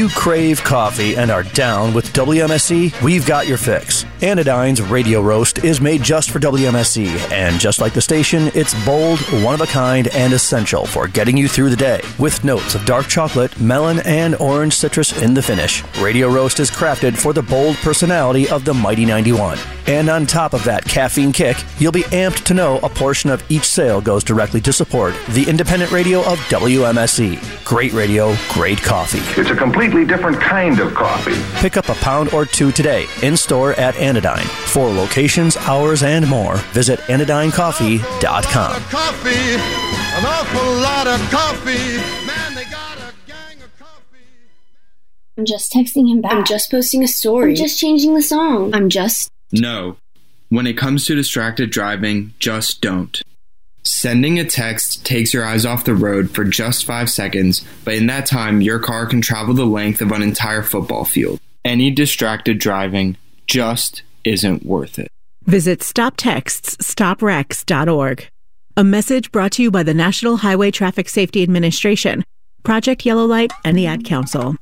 you crave coffee and are down with WMSC, we've got your fix. Anodyne's Radio Roast is made just for WMSC, and just like the station, it's bold, one-of-a-kind, and essential for getting you through the day, with notes of dark chocolate, melon, and orange citrus in the finish. Radio Roast is crafted for the bold personality of the Mighty 91. And on top of that caffeine kick, you'll be amped to know a portion of each sale goes directly to support the independent radio of WMSC. Great radio, great coffee. It's a completely different kind of coffee. Pick up a pound or two today, in-store at Anodyne. For locations, hours, and more, visit anodynecoffee.com. Coffee, an awful lot of coffee. Man, they got a gang of coffee. I'm just texting him back. I'm just posting a story. I'm just changing the song. I'm just... No. When it comes to distracted driving, just don't. Sending a text takes your eyes off the road for just 5 seconds, but in that time, your car can travel the length of an entire football field. Any distracted driving just isn't worth it. Visit StopTextsStopWrecks.org. A message brought to you by the National Highway Traffic Safety Administration, Project Yellow Light, and the Ad Council.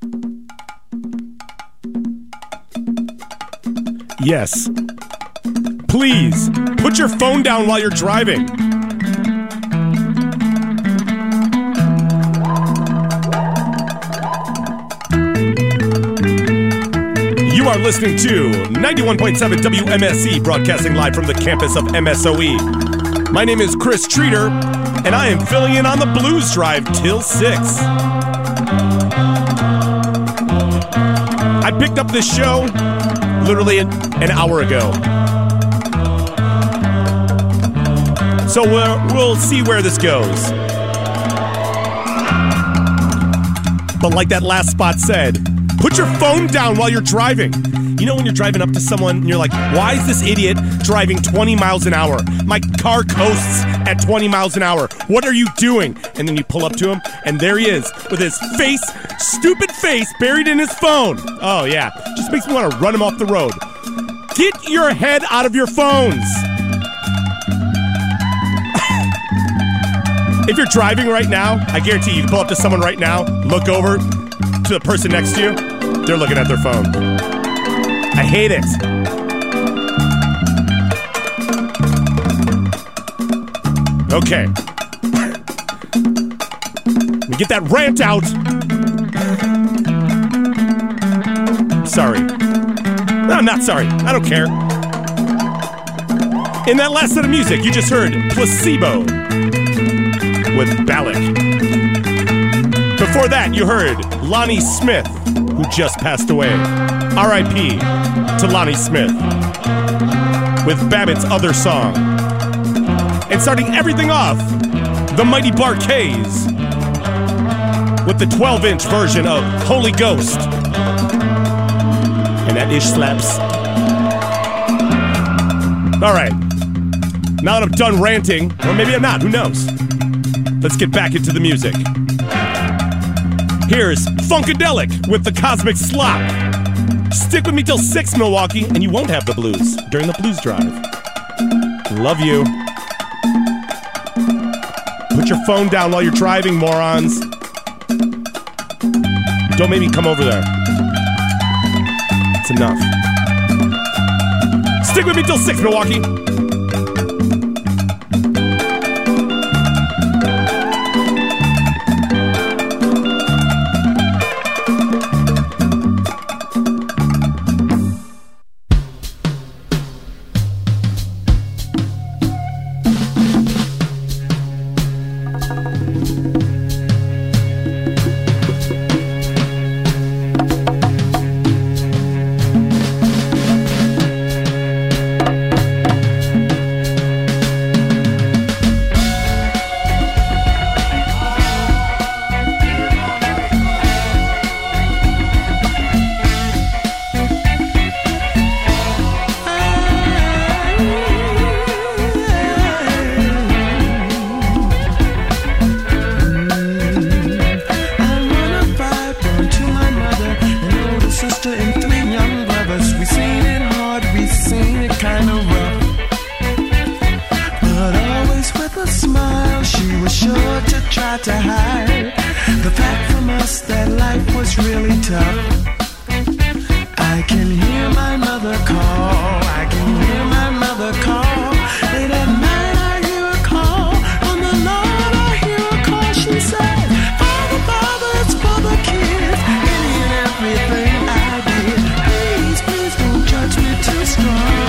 Yes. Please, put your phone down while you're driving. You are listening to 91.7 WMSE, broadcasting live from the campus of MSOE. My name is Chris Treater, and I am filling in on the Blues Drive till 6. I picked up this show literally an hour ago. So we'll see where this goes. But like that last spot said, put your phone down while you're driving. You know when you're driving up to someone and you're like, why is this idiot driving 20 miles an hour? My car coasts at 20 miles an hour. What are you doing? And then you pull up to him, and there he is with his face, stupid face, buried in his phone. Oh, yeah. Just makes me want to run him off the road. Get your head out of your phones. If you're driving right now, I guarantee you pull up to someone right now, look over to the person next to you, they're looking at their phone. I hate it. Okay. We get that rant out. Sorry. No, I'm not sorry. I don't care. In that last set of music, you just heard Placebo with Balek. Before that, you heard Lonnie Smith, who just passed away. R.I.P. to Lonnie Smith with Babbitt's other song. And starting everything off, the mighty Bar-Kays with the 12-inch version of Holy Ghost. And that ish slaps. All right. Now that I'm done ranting, or maybe I'm not, who knows? Let's get back into the music. Here's Funkadelic with the Cosmic Slop. Stick with me till 6, Milwaukee, and you won't have the blues during the Blues Drive. Love you. Put your phone down while you're driving, morons. Don't make me come over there. It's enough. Stick with me till 6, Milwaukee. To hide the fact from us that life life was really tough. I can hear my mother call. I can hear my mother call. Late at night I hear a call. On the Lord I hear a call. She said, Father, Father, it's for the kids. Any and everything I did. Please, please don't judge me too strong.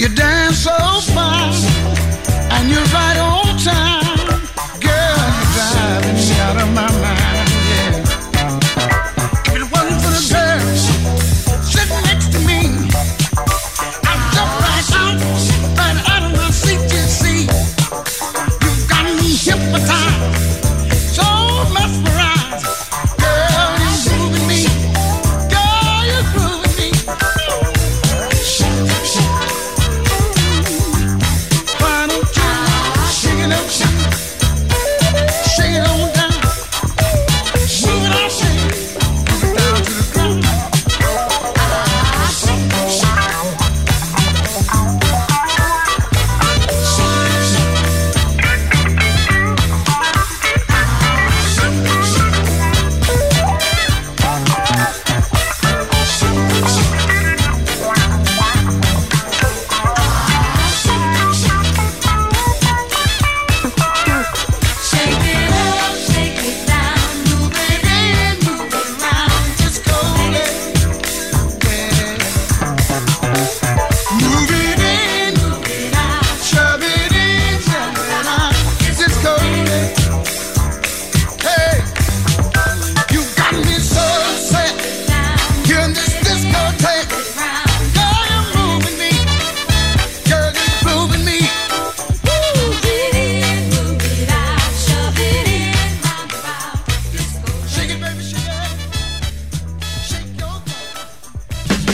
You dance so fast, and you're right on time. Girl, you're driving me out of my mind, yeah. If it wasn't for the girl sitting next to me, I'd jump right out of my seat, you see. You've got me hypnotized, so mesmerized. Girl, you're moving me. Girl, you're grooving me. Why don't you shake it up, shake it on down, move it on, shake it down to the ground. Shake it up, shake it down, move it in, move it round, just go there. Move it in, move it out, shove it in, shove it out. Just go there. Hey, you got me so upset here in this discotheque. Girl, you're moving me. Girl, you're moving me. Move it in, move it out, shove it in, round about. Just go there. Shake it, baby, shake it. Shake your body. Feels so good. You're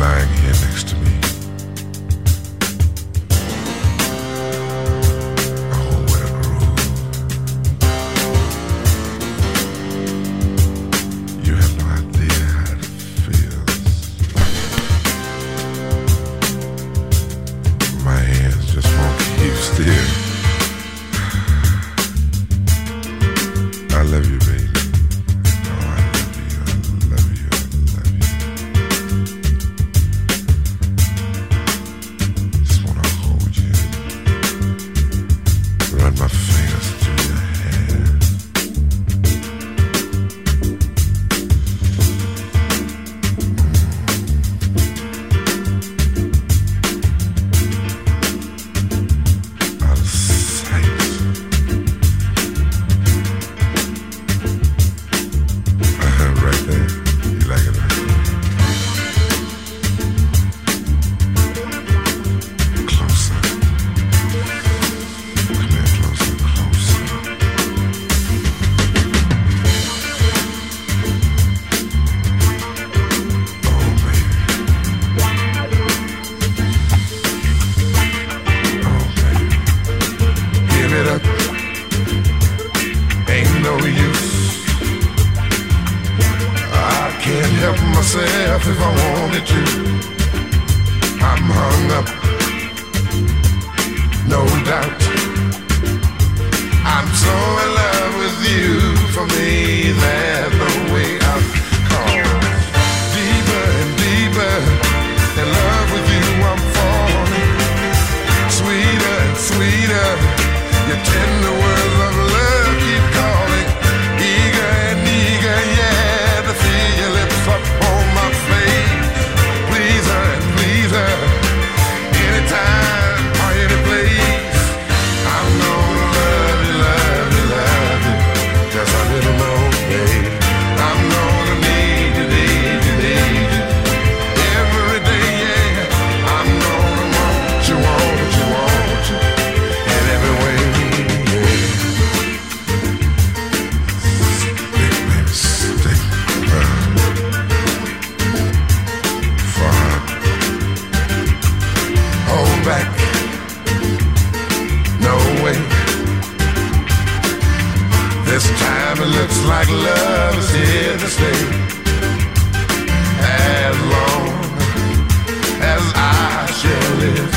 lying here next to me. Oh, what a groove. You have no idea how it feels. My hands just won't keep still. I love you, baby. Just wanna hold you, run my fingers through your hair. Out of sight, right there. You like it right there. Closer. Come here, closer, closer. Oh, baby. Oh, baby. Give it up. Ain't no use. I can't help myself if I wanted to. I'm hung up, no doubt. I'm so in love with you. For me, there's no way out. Cause deeper and deeper in love with you I'm falling. Sweeter and sweeter, your tender words of love keep calling. Eager and eager, yeah, to feel your lips up on my face. Pleaser and pleaser, anytime or any place. I'm gonna love you, love you, love you, just a little more, babe. I'm gonna need you, need you, need you every day, yeah. I'm gonna want you, want you, want you in every way, yeah. Stick, baby, stick around. Far. Hold back. No way. This time it looks like love is here to stay. As long as I shall live,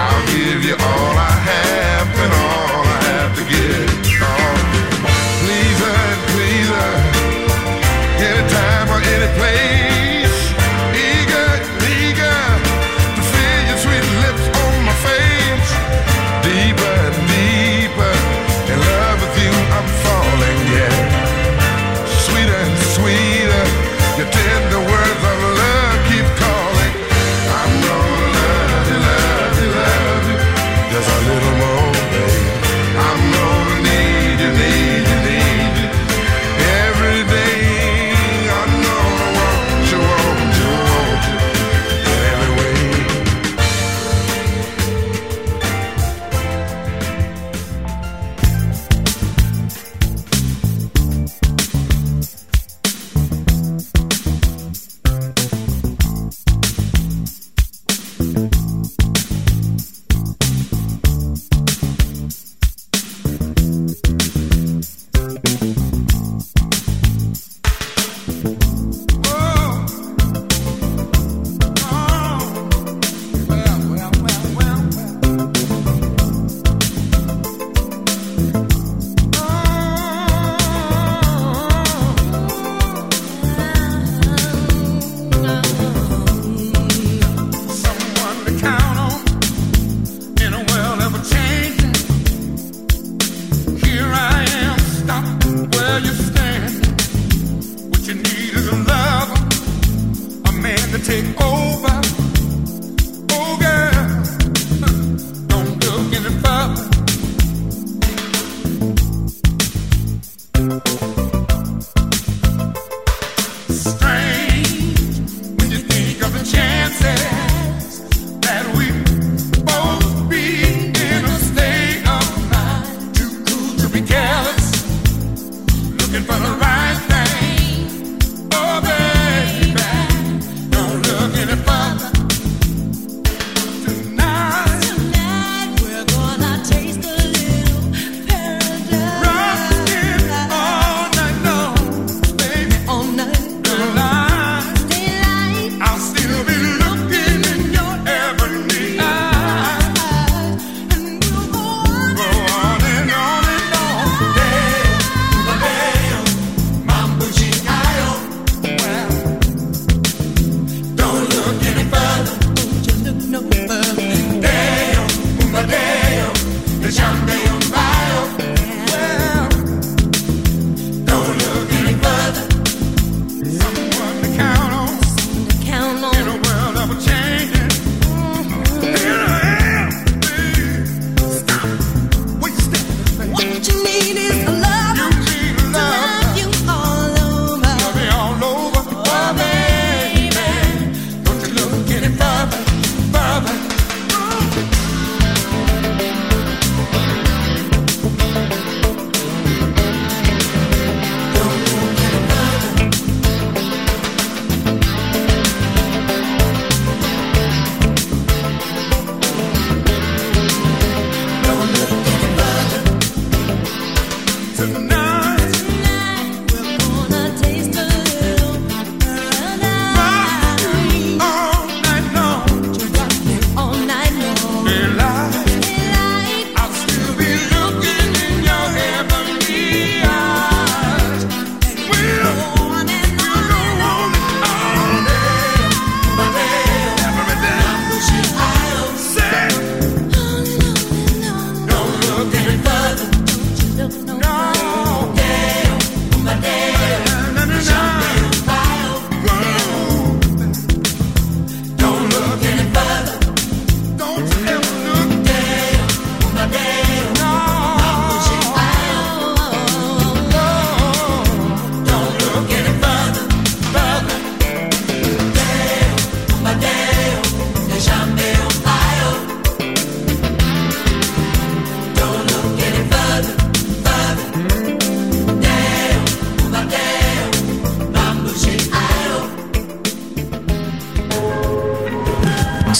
I'll give you all I have and all I have to give. Oh, pleaser and pleaser, anytime or any place. Eager, eager to feel your sweet lips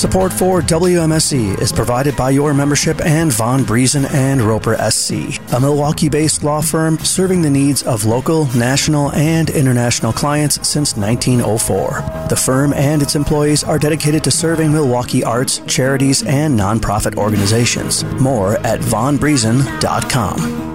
Support for WMSE is provided by your membership and Von Briesen and Roper SC, a Milwaukee-based law firm serving the needs of local, national, and international clients since 1904. The firm and its employees are dedicated to serving Milwaukee arts, charities, and nonprofit organizations. More at vonbriesen.com.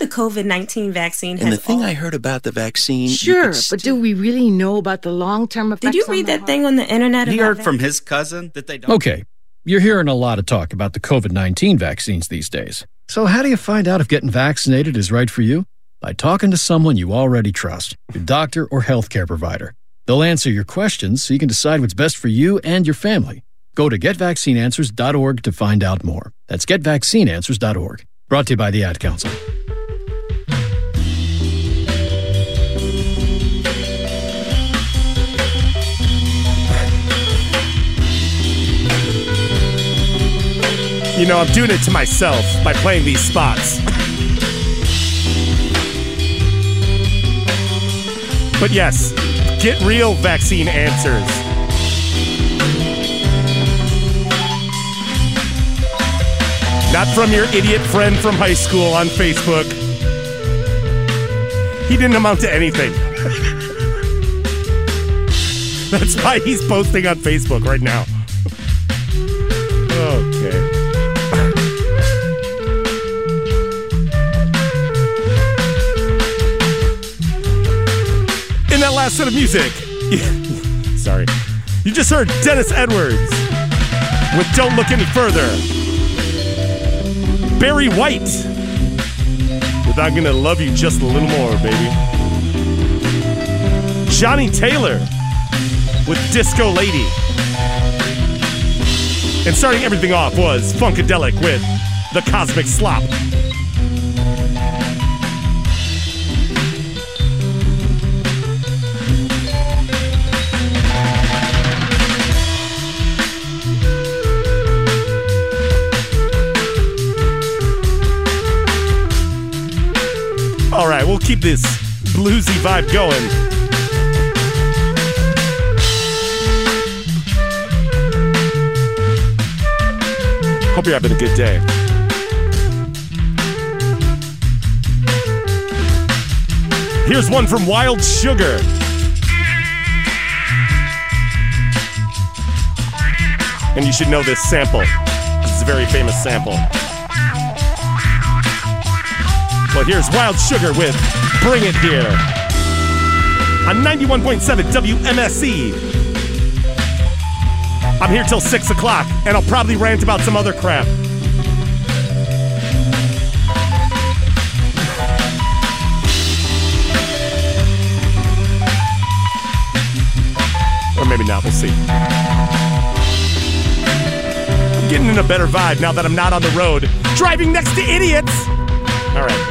The COVID-19 vaccine has and the thing I heard about the vaccine. Sure, but do we really know about the long-term effects? Did you read that thing on the internet? He heard from his cousin that they don't. Okay, you're hearing a lot of talk about the COVID-19 vaccines these days. So how do you find out if getting vaccinated is right for you? By talking to someone you already trust, your doctor or healthcare provider. They'll answer your questions so you can decide what's best for you and your family. Go to GetVaccineAnswers.org to find out more. That's GetVaccineAnswers.org. Brought to you by the Ad Council. You know, I'm doing it to myself by playing these spots. But yes, get real vaccine answers. Not from your idiot friend from high school on Facebook. He didn't amount to anything. That's why he's posting on Facebook right now. Okay. In that last set of music, sorry, you just heard Dennis Edwards with Don't Look Any Further. Barry White with I'm Gonna Love You Just a Little More, Baby. Johnnie Taylor with Disco Lady. And starting everything off was Funkadelic with The Cosmic Slop. All right, we'll keep this bluesy vibe going. Hope you're having a good day. Here's one from Wild Sugar. And you should know this sample. This is a very famous sample. Well, here's Wild Sugar with Bring It Here on 91.7 WMSC. I'm here till 6 o'clock, and I'll probably rant about some other crap. Or maybe not, we'll see. I'm getting in a better vibe now that I'm not on the road driving next to idiots. All right.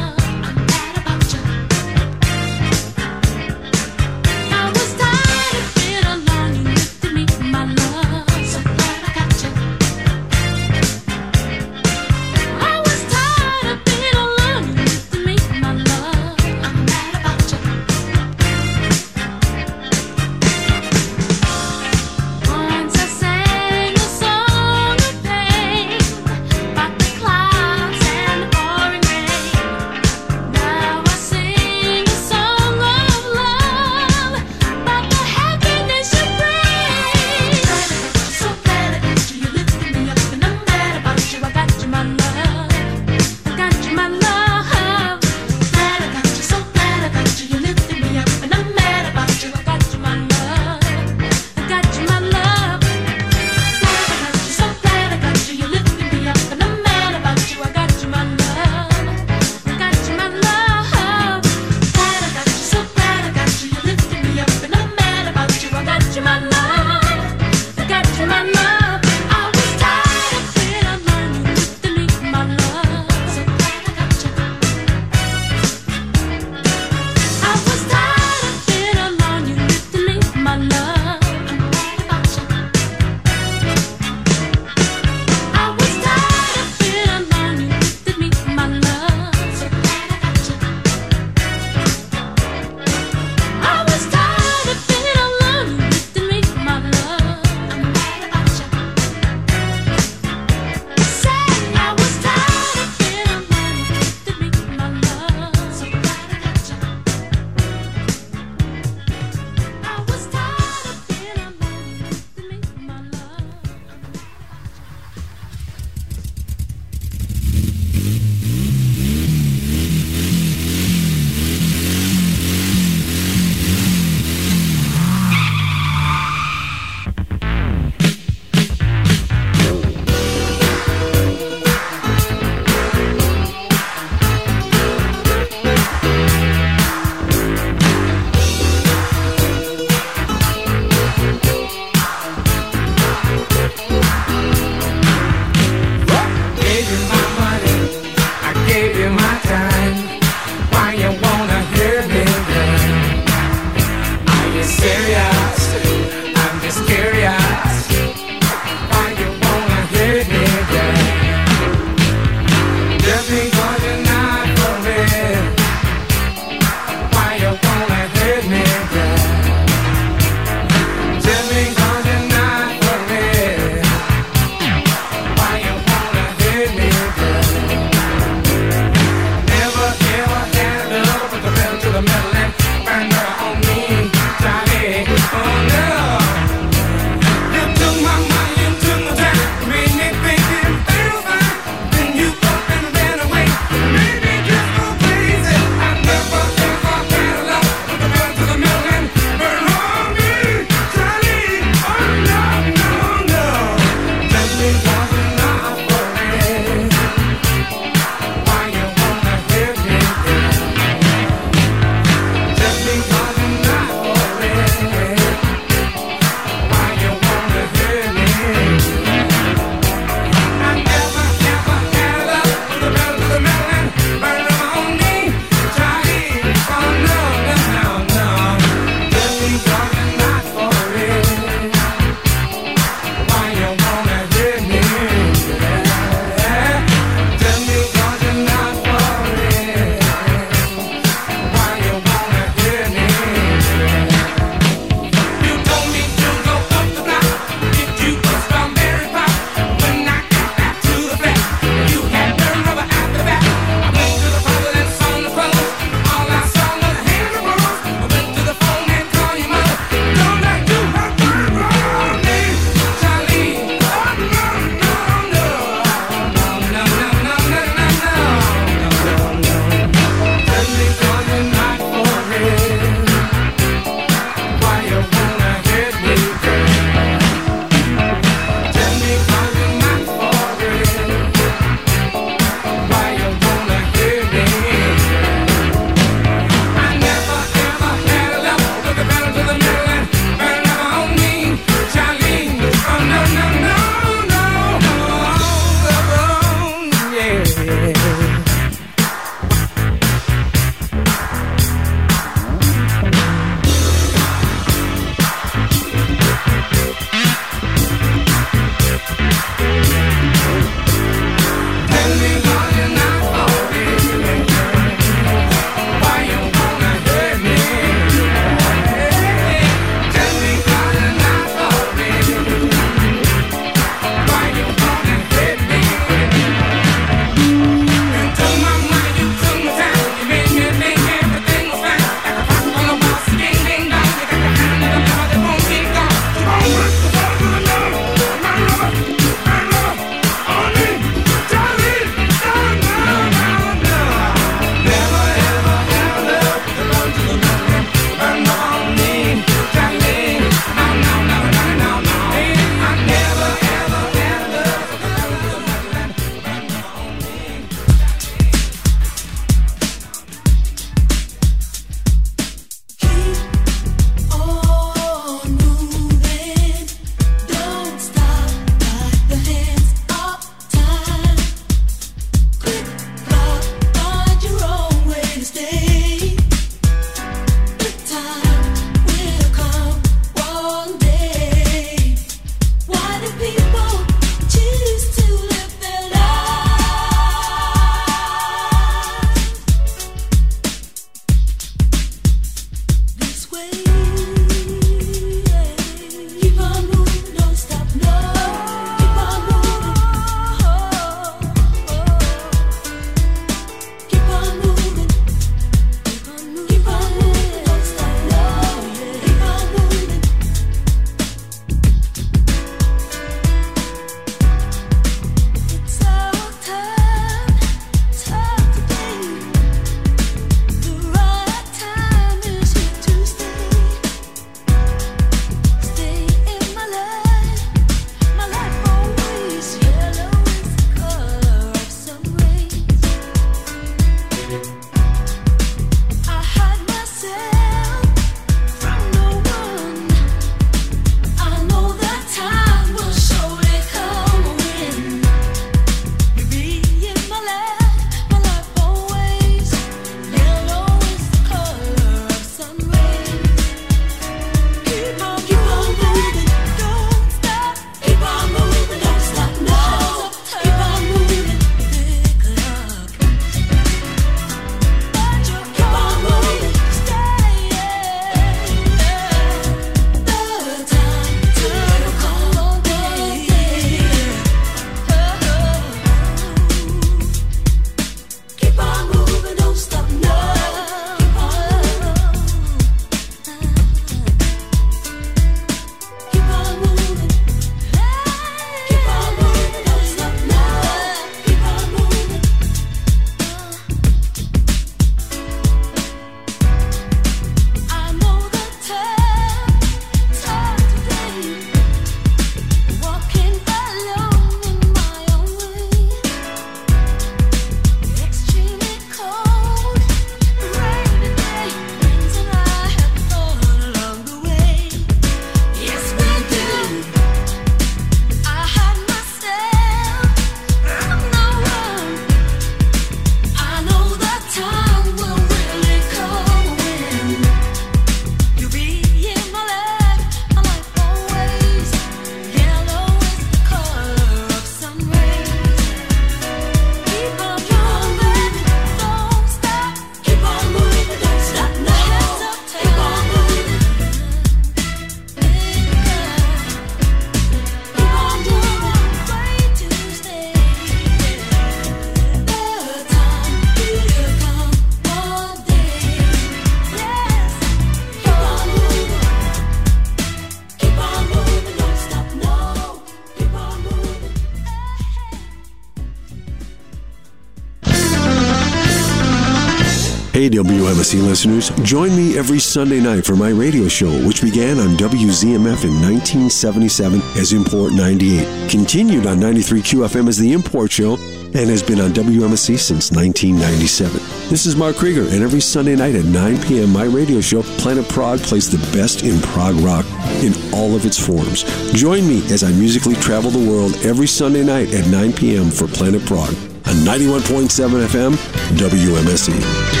Hey, WMSE listeners, join me every Sunday night for my radio show, which began on WZMF in 1977 as Import 98, continued on 93QFM as The Import Show, and has been on WMSC since 1997. This is Mark Krieger, and every Sunday night at 9 p.m., my radio show, Planet Prague, plays the best in Prague rock in all of its forms. Join me as I musically travel the world every Sunday night at 9 p.m. for Planet Prague on 91.7 FM, WMSC.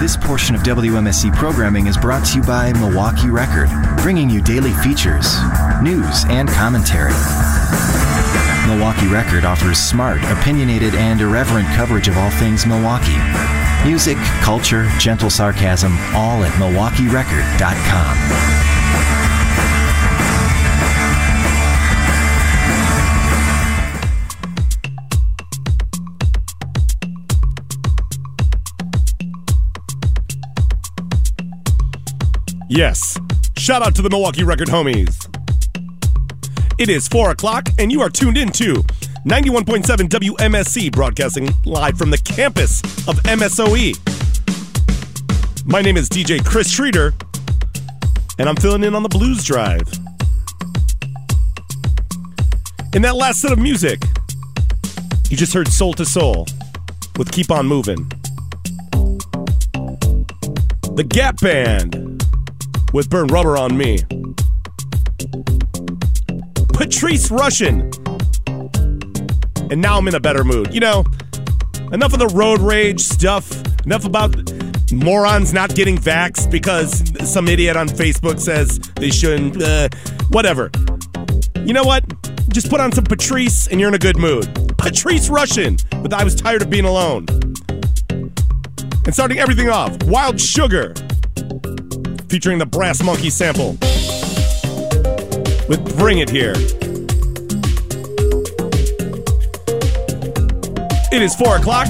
This portion of WMSC programming is brought to you by Milwaukee Record, bringing you daily features, news, and commentary. Milwaukee Record offers smart, opinionated, and irreverent coverage of all things Milwaukee. Music, culture, gentle sarcasm, all at MilwaukeeRecord.com. Yes, shout out to the Milwaukee Record homies. It is 4 o'clock, and you are tuned in to 91.7 WMSC, broadcasting live from the campus of MSOE. My name is DJ Chris Schroeder, and I'm filling in on the Blues Drive. In that last set of music, you just heard Soul to Soul with Keep On Movin'. The Gap Band with Burn Rubber on Me. Patrice Rushen. And now I'm in a better mood. You know, enough of the road rage stuff. Enough about morons not getting vaxxed because some idiot on Facebook says they shouldn't. Whatever. You know what? Just put on some Patrice and you're in a good mood. Patrice Rushen with I Was Tired of Being Alone. And starting everything off, Wild Sugar, featuring the Brass Monkey sample with Bring It Here. It is 4 o'clock,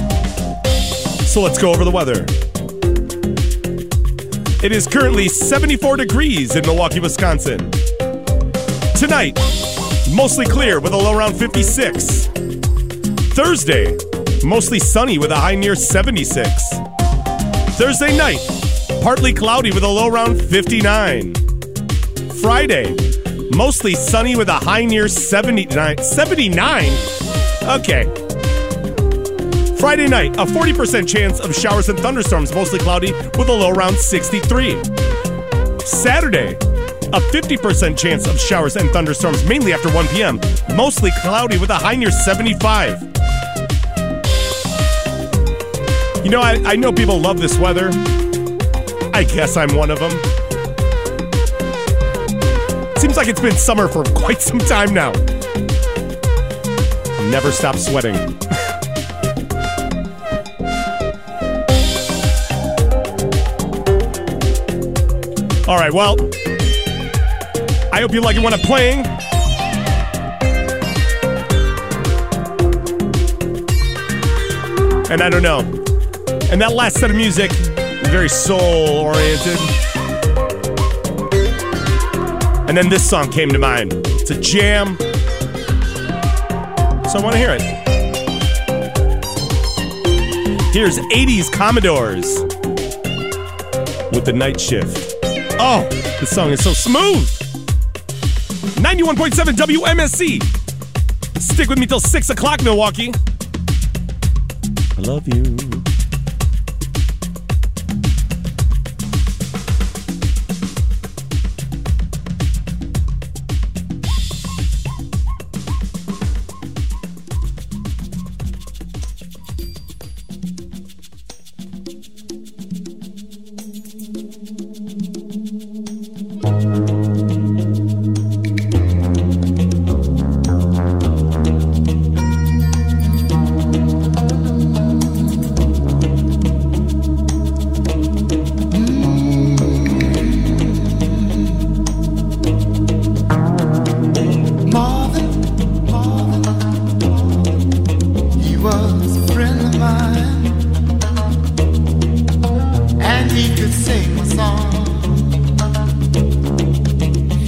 so let's go over the weather. It is currently 74 degrees in Milwaukee, Wisconsin. Tonight, mostly clear with a low around 56. Thursday, mostly sunny with a high near 76. Thursday night, partly cloudy with a low around 59. Friday, mostly sunny with a high near 79. 79? Okay. Friday night, a 40% chance of showers and thunderstorms, mostly cloudy with a low around 63. Saturday, a 50% chance of showers and thunderstorms, mainly after 1 p.m., mostly cloudy with a high near 75. You know, I know people love this weather. I guess I'm one of them. Seems like it's been summer for quite some time now. Never stop sweating. All right, well, I hope you like it when I'm playing. And I don't know. And that last set of music, very soul-oriented. And then this song came to mind. It's a jam, so I want to hear it. Here's 80s Commodores with The Night Shift. Oh, this song is so smooth. 91.7 WMSC. Stick with me till 6 o'clock, Milwaukee. I love you.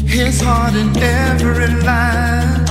His heart in every line.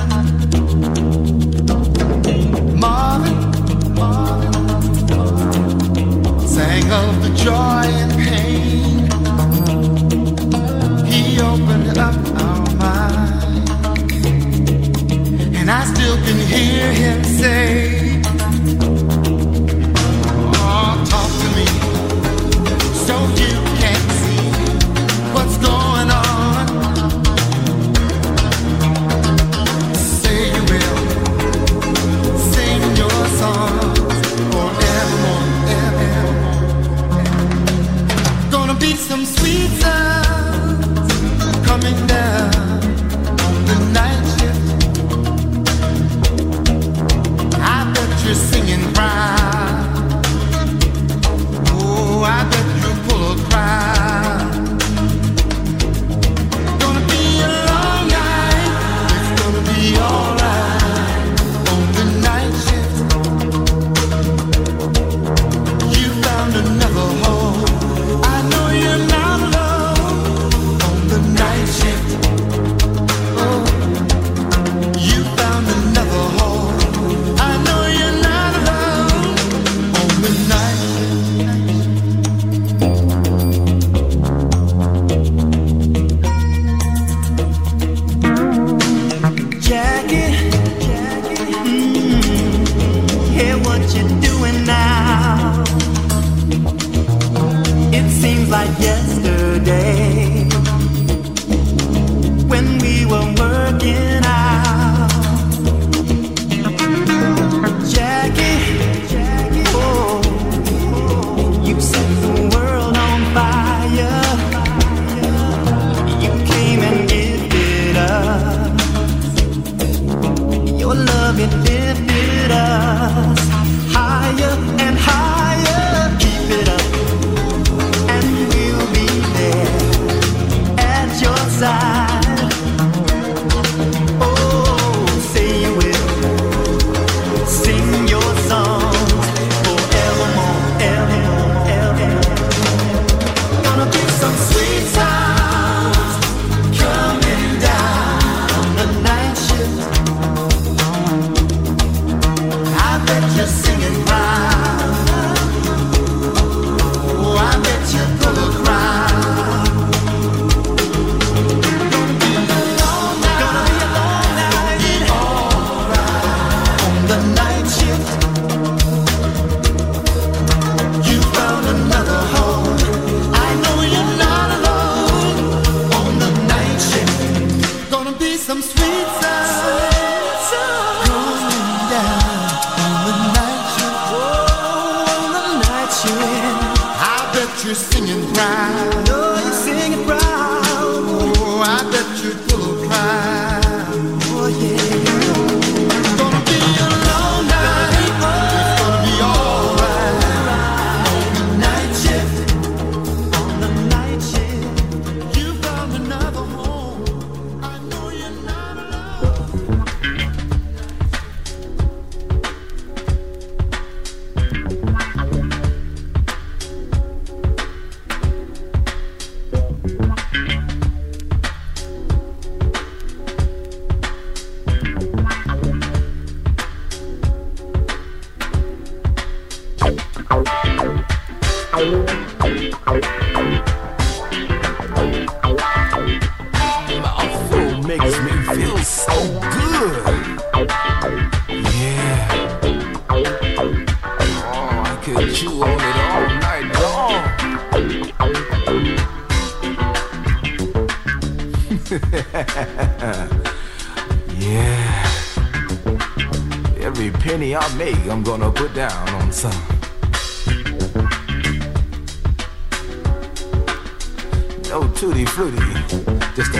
Just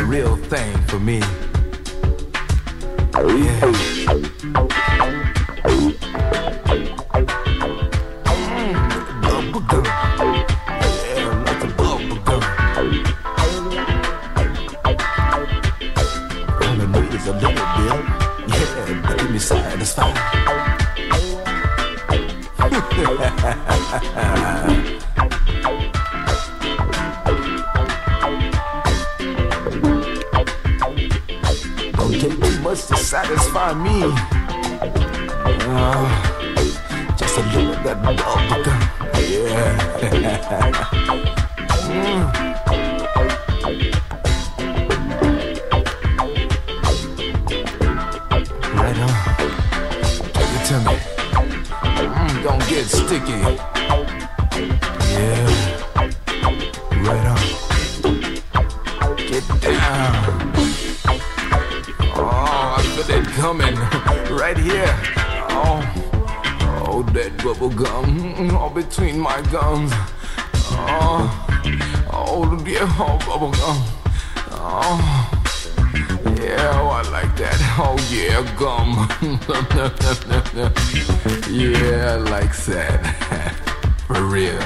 a little of that bubblegum. Yeah. Right on. Give it to me. Don't get sticky. Yeah. Right on. Get down. Oh, I feel it coming. Right here. Oh. Oh, that bubble gum, all between my gums. Oh, oh, dear, oh, bubble gum. Oh, yeah, oh, I like that. Oh, yeah, gum. Yeah, I like that. For real.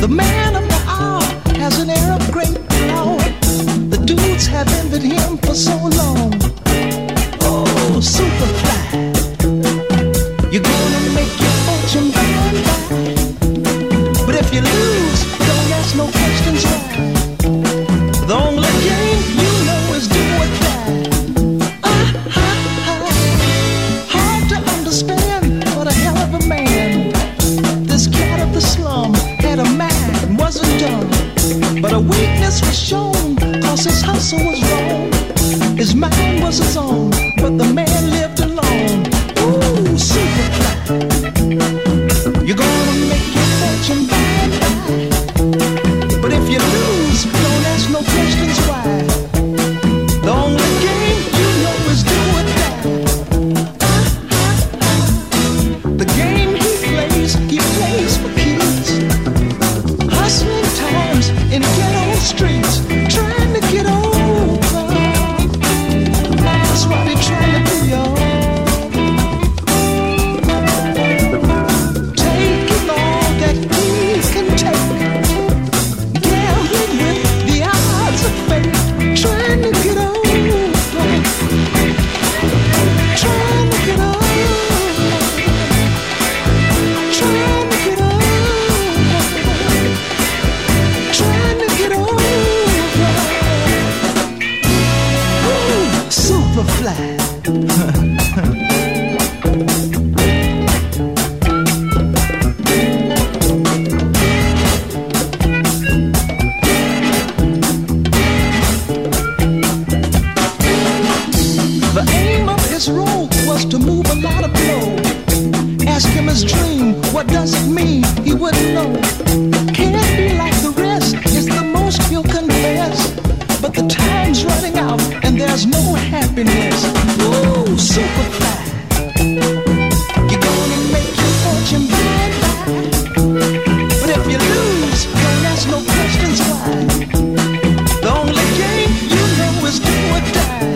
The man of the hour has an air of great power. The dudes have envied him for so long. Oh, Superfly, you're gonna make your fortune by. But if you lose, don't ask no questions why. The only game you know is do or die. Hard to understand, but a hell of a man. This cat of the slum had a mind, wasn't dumb, but a weakness was shown, cause his hustle was wrong. His mind was his own, but the man lived alone. Ooh, Superfly, you're gonna make your fortune by and by. But if you lose, don't ask no questions why. The only game you know is do or die. The game he plays for keys. Hustling times in ghetto streets, trying to get over. That's what they're trying to do, y'all. Taking all that he can take, gambling with the odds of fate, trying to get over, trying to get over. The aim of his role was to move a lot of blow. Ask him his dream, what does it mean? He wouldn't know. Can't be like the rest, it's the most he'll confess. But the time's running out and there's no happiness. Ooh, Superfly, you're gonna make your fortune by and by. But if you lose, don't ask no questions why. The only game you know is do or die.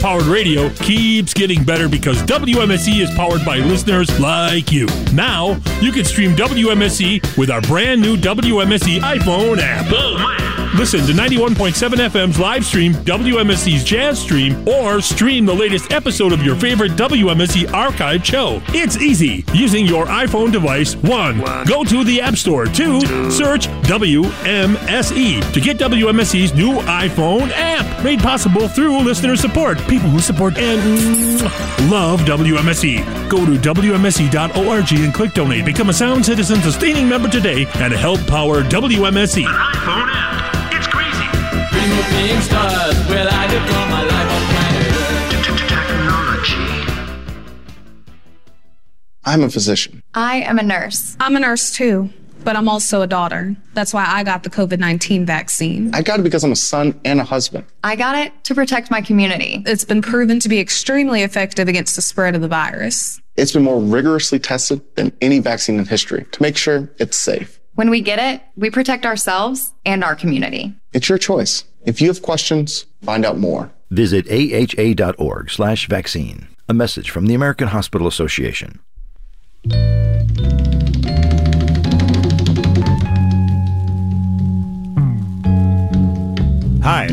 Powered radio keeps getting better because WMSE is powered by listeners like you. Now, you can stream WMSE with our brand new WMSE iPhone app. Boom. Listen to 91.7 FM's live stream, WMSE's Jazz Stream, or stream the latest episode of your favorite WMSE archive show. It's easy. Using your iPhone device, 1. Go to the App Store. 2. Search WMSE to get WMSE's new iPhone app. Made possible through listener support. People who support and love WMSE. Go to WMSE.org and click donate. Become a Sound Citizen sustaining member today and help power WMSE. An iPhone app. It's crazy. Being stars, well, I devote my life on planet Earth. Technology. I'm a physician. I am a nurse. I'm a nurse, too. But I'm also a daughter. That's why I got the COVID-19 vaccine. I got it because I'm a son and a husband. I got it to protect my community. It's been proven to be extremely effective against the spread of the virus. It's been more rigorously tested than any vaccine in history to make sure it's safe. When we get it, we protect ourselves and our community. It's your choice. If you have questions, find out more. Visit AHA.org/vaccine. A message from the American Hospital Association. Hi,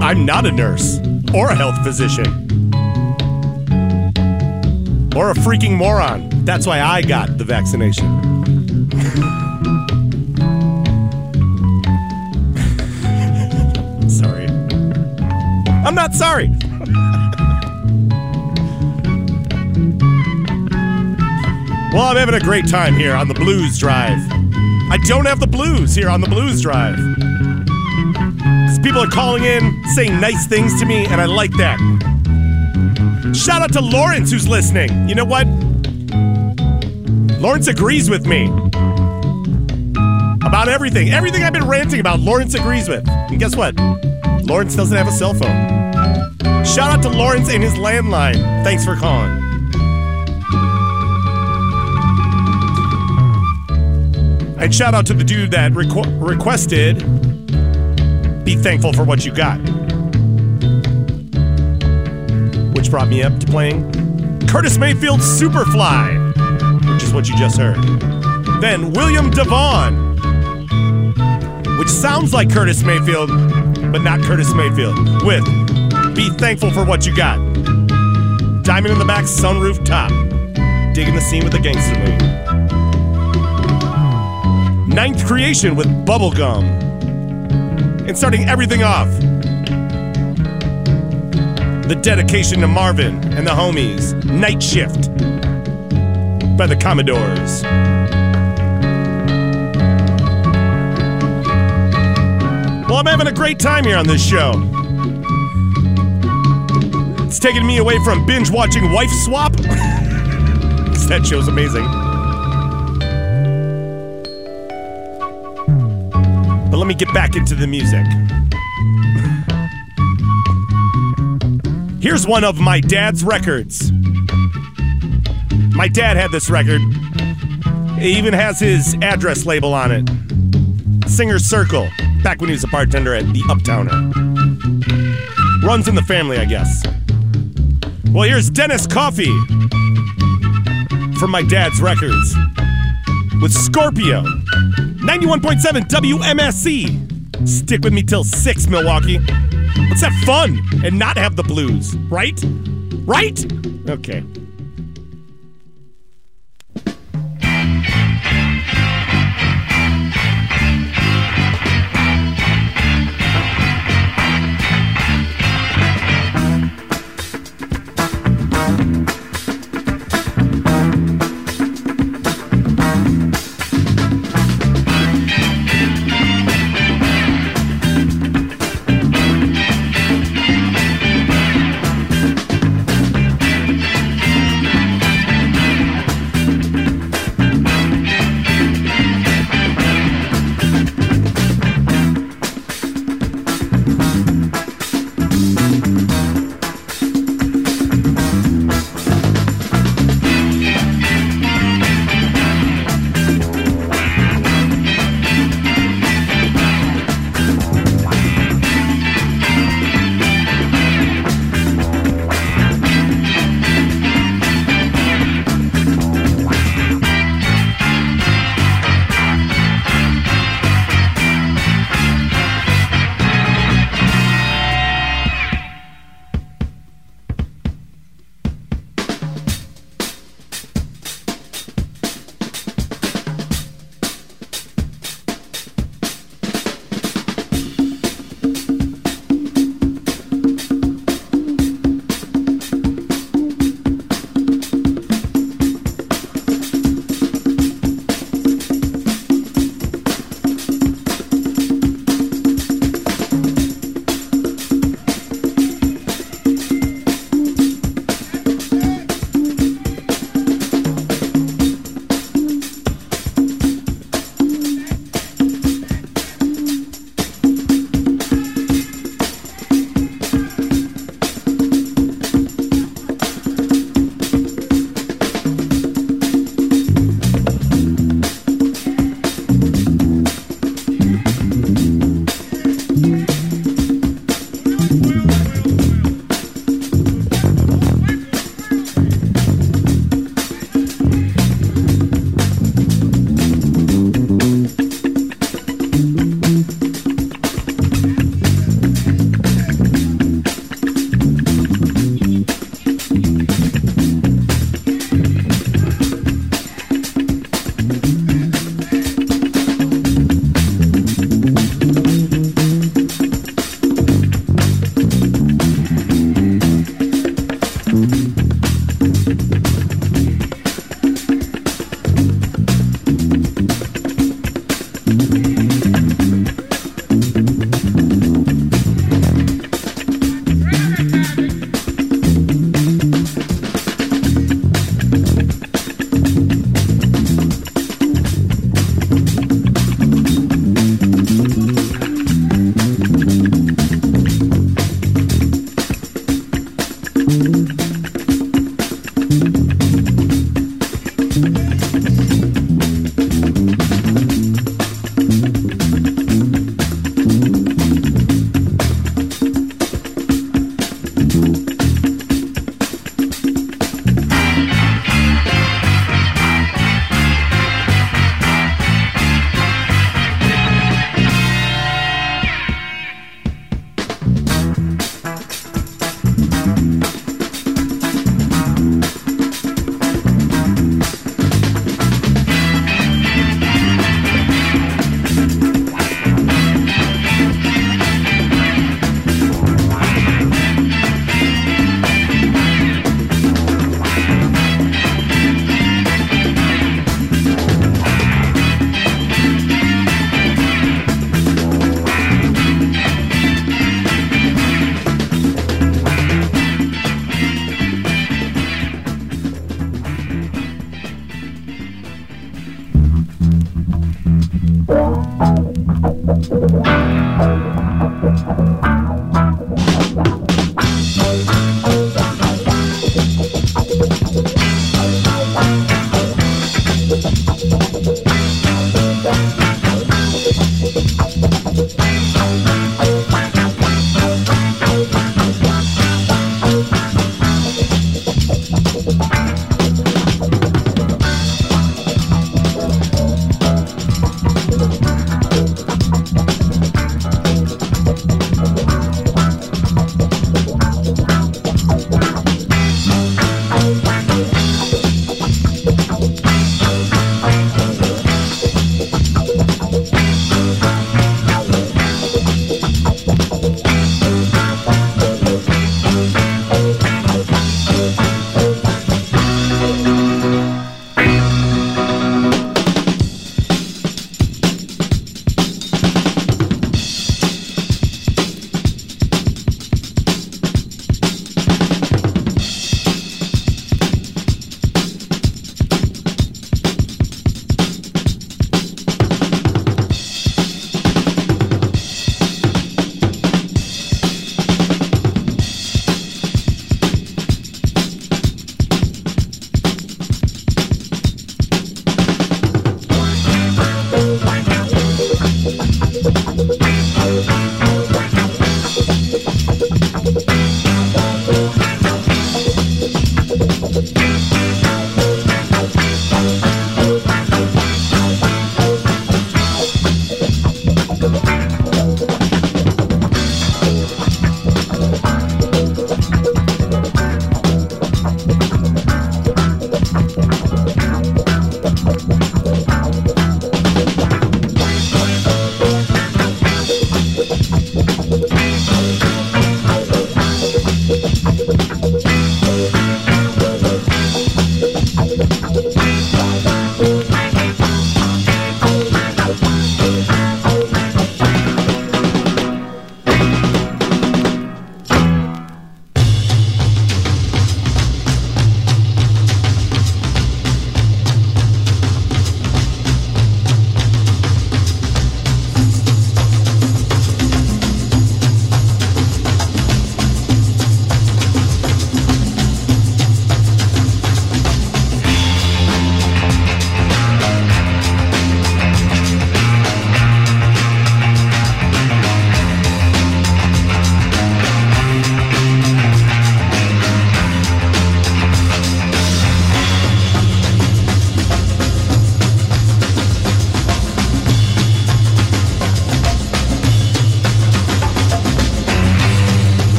I'm not a nurse, or a health physician, or a freaking moron. That's why I got the vaccination. I'm not sorry. Well, I'm having a great time here on the Blues Drive. I don't have the blues here on the Blues Drive. Because people are calling in, saying nice things to me, and I like that. Shout out to Lawrence who's listening. You know what? Lawrence agrees with me. About everything. Everything I've been ranting about, Lawrence agrees with. And guess what? Lawrence doesn't have a cell phone. Shout out to Lawrence and his landline. Thanks for calling. And shout out to the dude that requested, be thankful for what you got. Which brought me up to playing Curtis Mayfield's Superfly, which is what you just heard. Then William Devon, which sounds like Curtis Mayfield, but not Curtis Mayfield, with Be Thankful for What You Got. Diamond in the Back, Sunroof Top. Digging the Scene with the Gangster League. Ninth Creation with Bubblegum. And starting everything off, the dedication to Marvin and the homies, Night Shift by the Commodores. Well, I'm having a great time here on this show. It's taking me away from binge-watching Wife Swap. That show's amazing. But let me get back into the music. Here's one of my dad's records. My dad had this record. It even has his address label on it. Singer's Circle. Back when he was a bartender at the Uptowner. Runs in the family, I guess. Well, here's Dennis Coffey from my dad's records with Scorpio. 91.7 WMSC. Stick with me till 6, Milwaukee. Let's have fun and not have the blues, right? Right? Okay.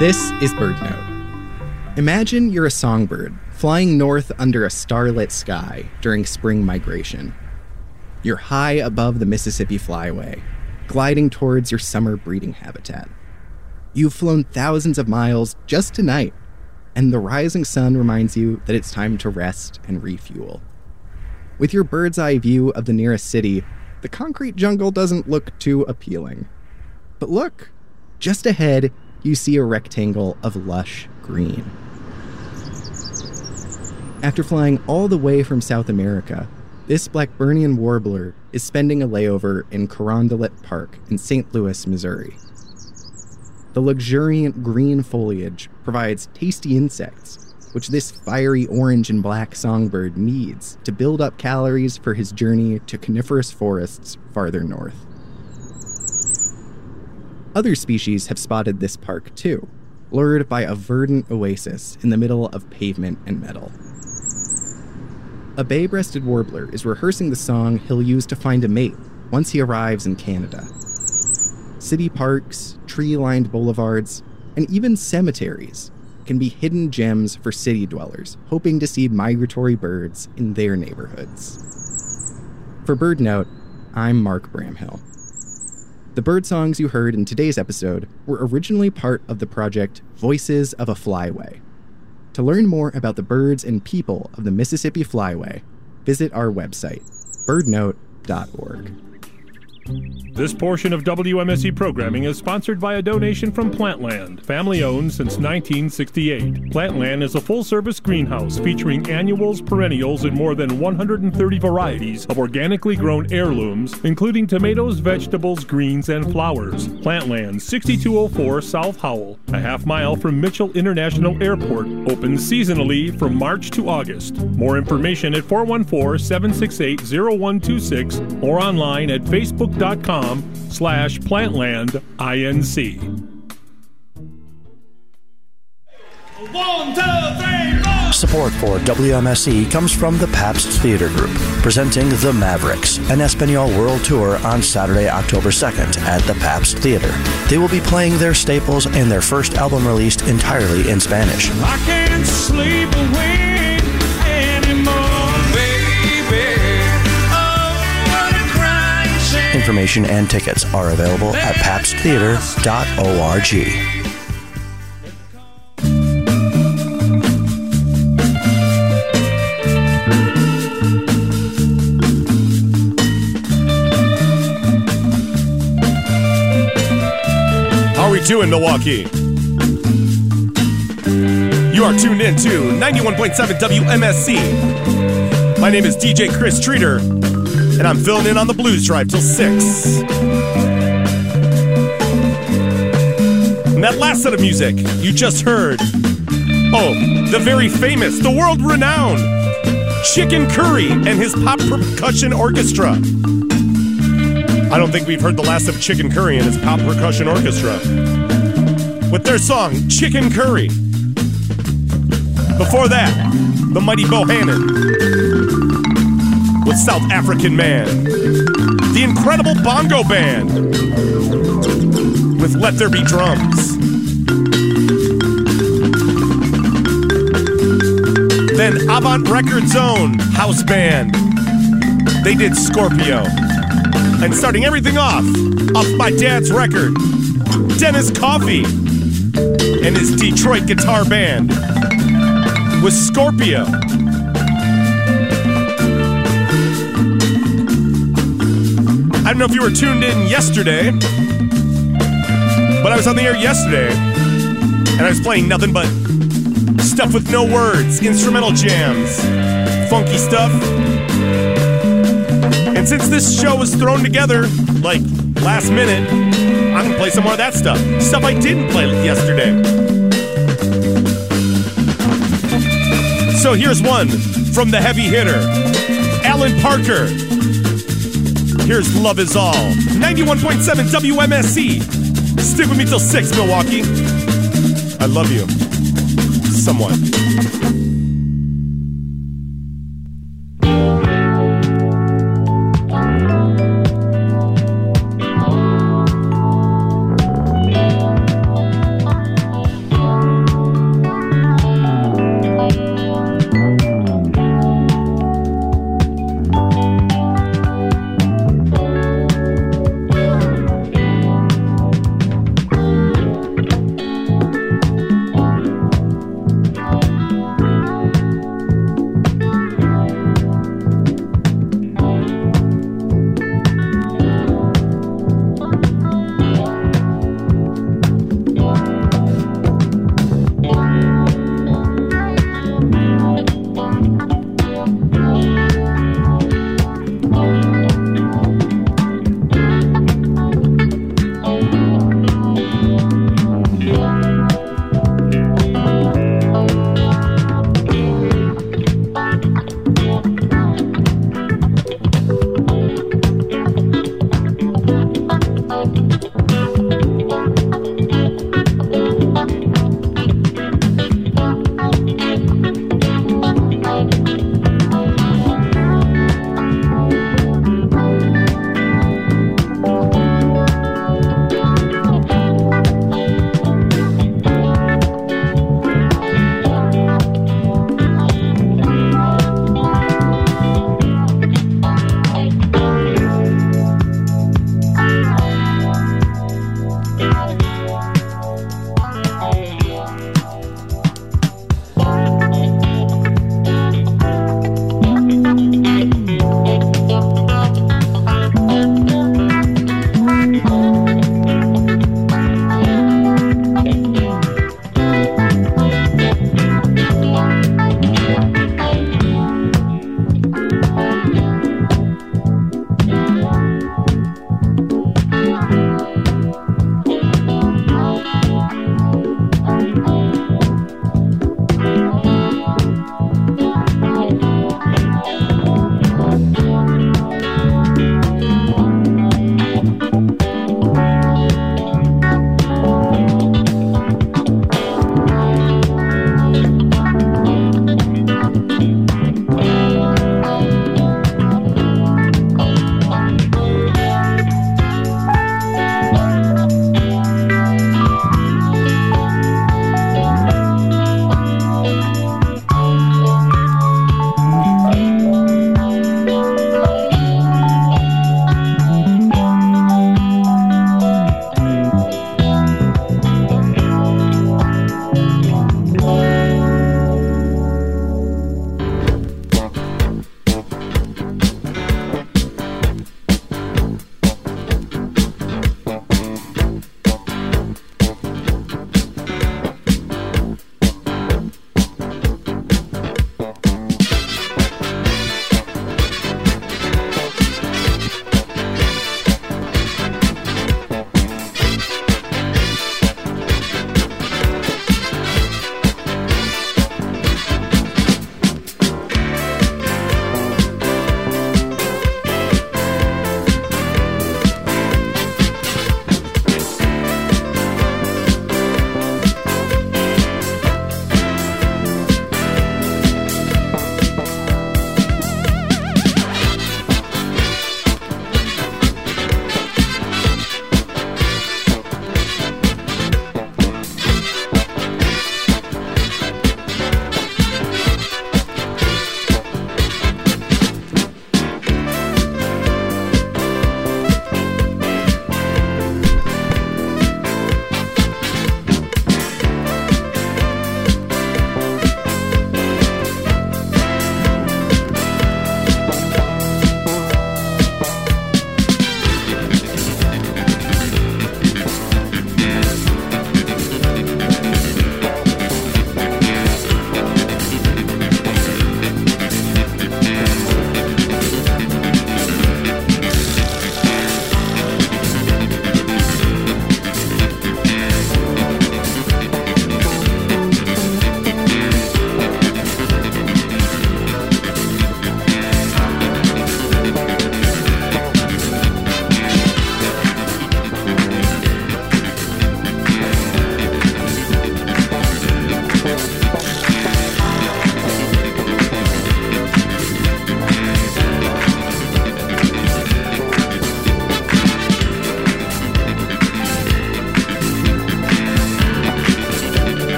This is Bird Note. Imagine you're a songbird flying north under a starlit sky during spring migration. You're high above the Mississippi Flyway, gliding towards your summer breeding habitat. You've flown thousands of miles just tonight, and the rising sun reminds you that it's time to rest and refuel. With your bird's eye view of the nearest city, the concrete jungle doesn't look too appealing. But look, just ahead, you see a rectangle of lush green. After flying all the way from South America, this Blackburnian warbler is spending a layover in Carondelet Park in St. Louis, Missouri. The luxuriant green foliage provides tasty insects, which this fiery orange and black songbird needs to build up calories for his journey to coniferous forests farther north. Other species have spotted this park too, lured by a verdant oasis in the middle of pavement and metal. A bay-breasted warbler is rehearsing the song he'll use to find a mate once he arrives in Canada. City parks, tree-lined boulevards, and even cemeteries can be hidden gems for city dwellers hoping to see migratory birds in their neighborhoods. For Bird Note, I'm Mark Bramhill. The bird songs you heard in today's episode were originally part of the project Voices of a Flyway. To learn more about the birds and people of the Mississippi Flyway, visit our website, birdnote.org. This portion of WMSE programming is sponsored by a donation from Plantland, family-owned since 1968. Plantland is a full-service greenhouse featuring annuals, perennials, and more than 130 varieties of organically grown heirlooms, including tomatoes, vegetables, greens, and flowers. Plantland, 6204 South Howell, a half-mile from Mitchell International Airport, open seasonally from March to August. More information at 414-768-0126 or online at Facebook.com/PlantlandINC. One, two, three, four. Support for WMSE comes from the Pabst Theater Group, presenting The Mavericks, an Espanol World Tour on Saturday, October 2nd at the Pabst Theater. They will be playing their staples and their first album released entirely in Spanish. I can't sleep away anymore, baby. Information and tickets are available at pabsttheater.org. How are we doing, Milwaukee? You are tuned in to 91.7 WMSC. My name is DJ Chris Treater, and I'm filling in on the Blues Drive till 6. And that last set of music you just heard, the very famous, the world-renowned Chicken Curry and his Pop Percussion Orchestra. I don't think we've heard the last of Chicken Curry and his Pop Percussion Orchestra with their song, Chicken Curry. Before that, the mighty Bohannon with South African Man, the incredible Bongo Band with Let There Be Drums, then Avant Record's own house band, they did Scorpio, and starting everything off my dad's record, Dennis Coffey and his Detroit guitar band with Scorpio. I don't know if you were tuned in yesterday, but I was on the air yesterday, and I was playing nothing but stuff with no words, instrumental jams, funky stuff. And since this show was thrown together, like, last minute, I'm gonna play some more of that stuff. Stuff I didn't play yesterday. So here's one from the heavy hitter, Alan Parker. Here's Love Is All, 91.7 WMSC. Stick with me till 6, Milwaukee. I love you. Somewhat.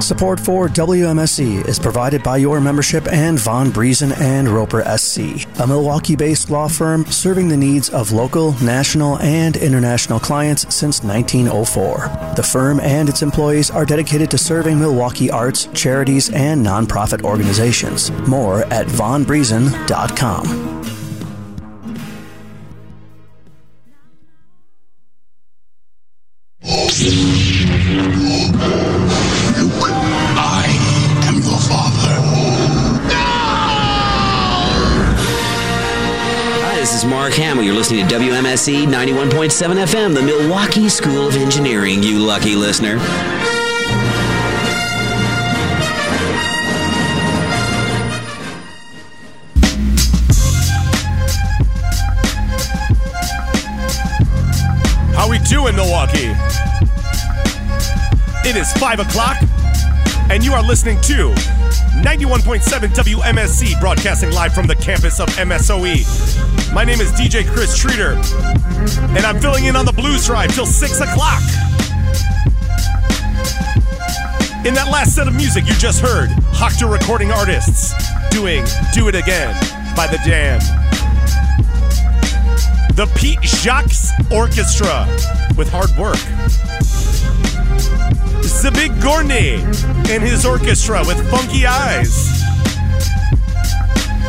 Support for WMSE is provided by your membership and Von Briesen and Roper SC, a Milwaukee-based law firm serving the needs of local, national, and international clients since 1904. The firm and its employees are dedicated to serving Milwaukee arts, charities, and nonprofit organizations. More at vonbriesen.com. You're listening to WMSE 91.7 FM, the Milwaukee School of Engineering, you lucky listener. How we doing, Milwaukee? It is 5 o'clock, and you are listening to 91.7 WMSC, broadcasting live from the campus of MSOE. My name is DJ Chris Treater, and I'm filling in on the Blues Drive till 6 o'clock. In that last set of music you just heard, Hector Recording Artists doing Do It Again by The Jam. The Pete Jacques Orchestra with Hard Work. The Big Gourney and his orchestra with Funky Eyes.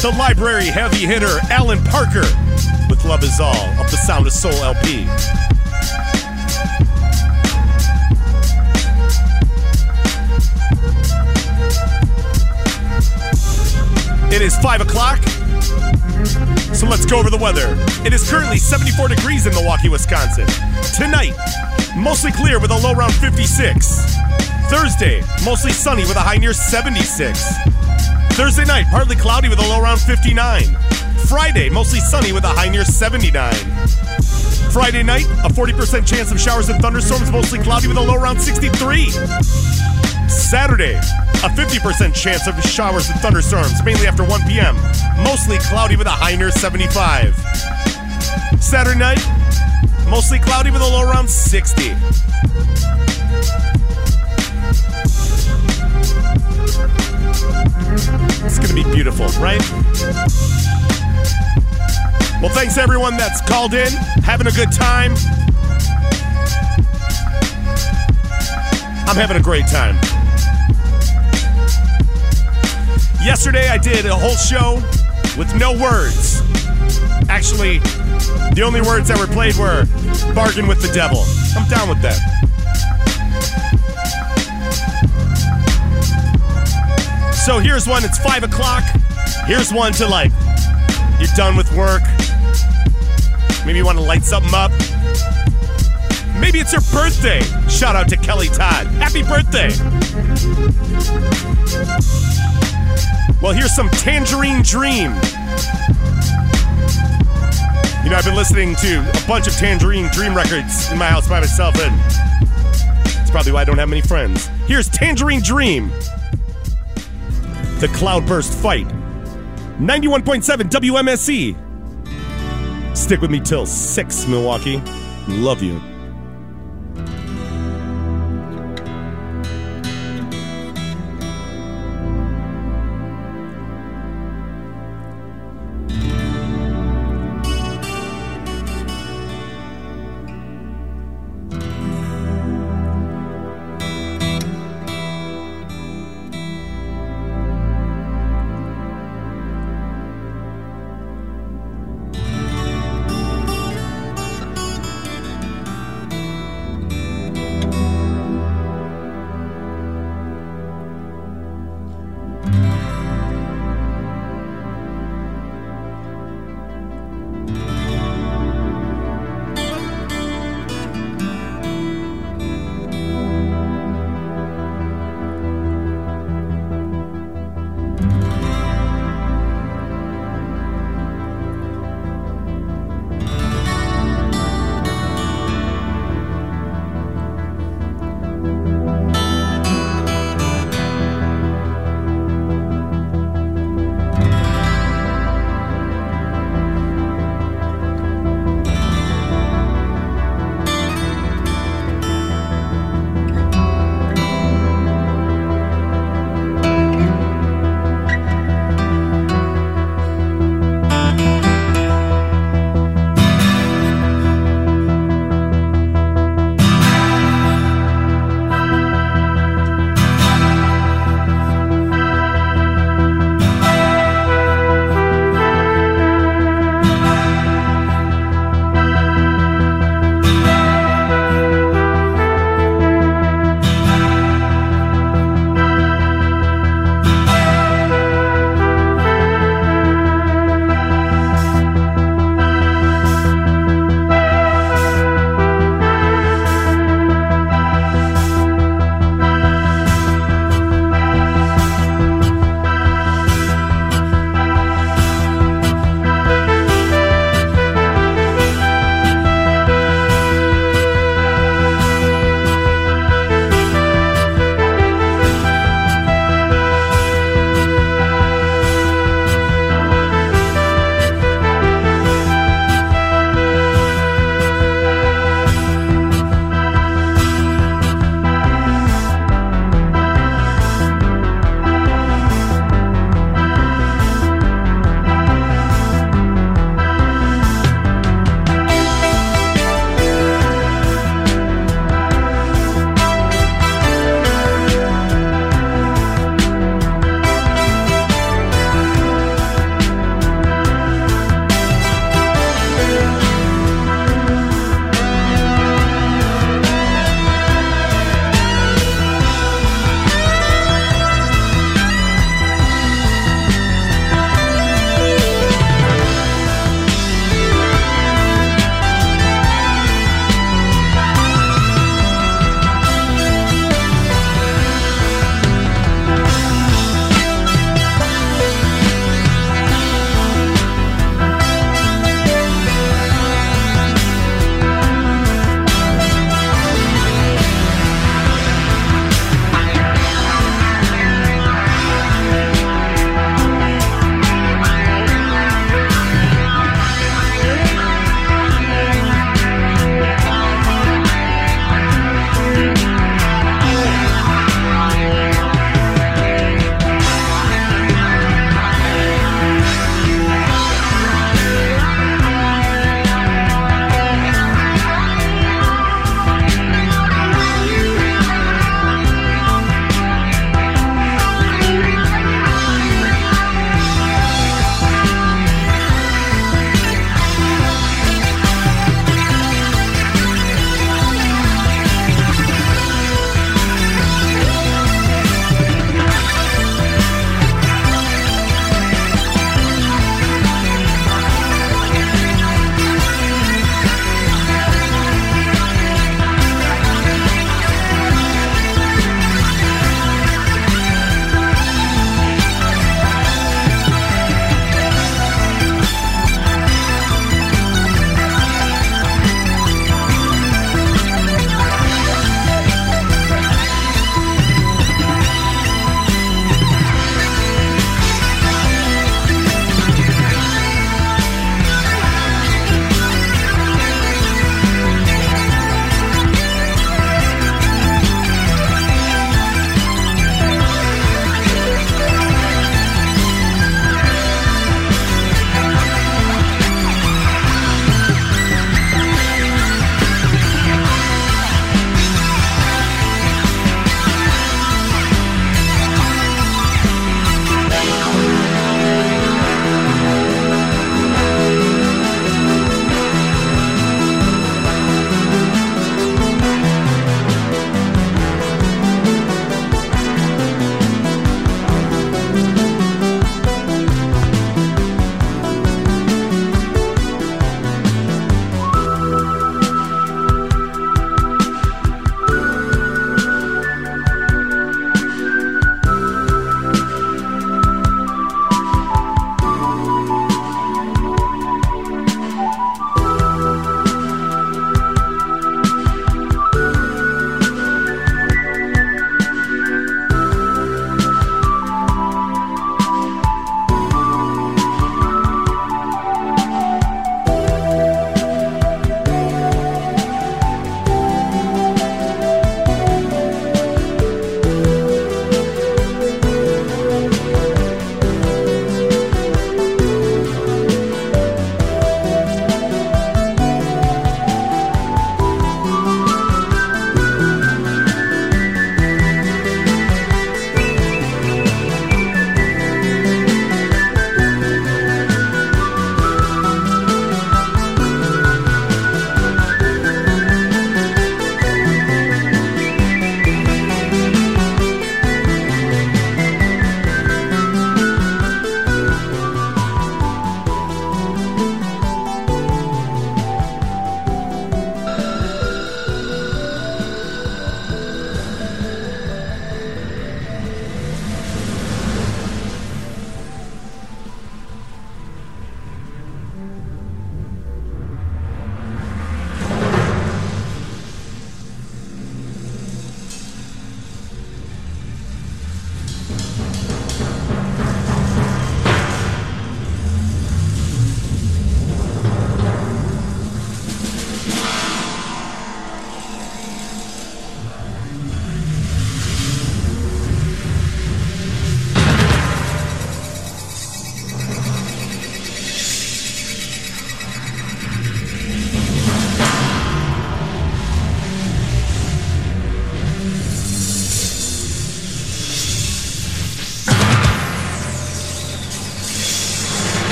The Library Heavy Hitter, Alan Parker, with Love Is All, of the Sound of Soul LP. It is 5 o'clock, so let's go over the weather. It is currently 74 degrees in Milwaukee, Wisconsin. Tonight, mostly clear with a low around 56. Thursday, mostly sunny with a high near 76. Thursday night, partly cloudy with a low around 59. Friday, mostly sunny with a high near 79. Friday night, a 40% chance of showers and thunderstorms, mostly cloudy with a low around 63. Saturday, a 50% chance of showers and thunderstorms, mainly after 1 p.m., mostly cloudy with a high near 75. Saturday night, mostly cloudy with a low around 60. It's going to be beautiful, right? Well, thanks everyone that's called in, having a good time. I'm having a great time. Yesterday I did a whole show with no words. Actually, the only words that were played were Bargain with the Devil. I'm down with that. So here's one, it's 5 o'clock. Here's one to, like, you're done with work. Maybe you want to light something up. Maybe it's your birthday. Shout out to Kelly Todd. Happy birthday. Well, here's some Tangerine Dream. You know, I've been listening to a bunch of Tangerine Dream records in my house by myself, and it's probably why I don't have many friends. Here's Tangerine Dream. The Cloudburst Fight. 91.7 WMSE. Stick with me till 6, Milwaukee. Love you.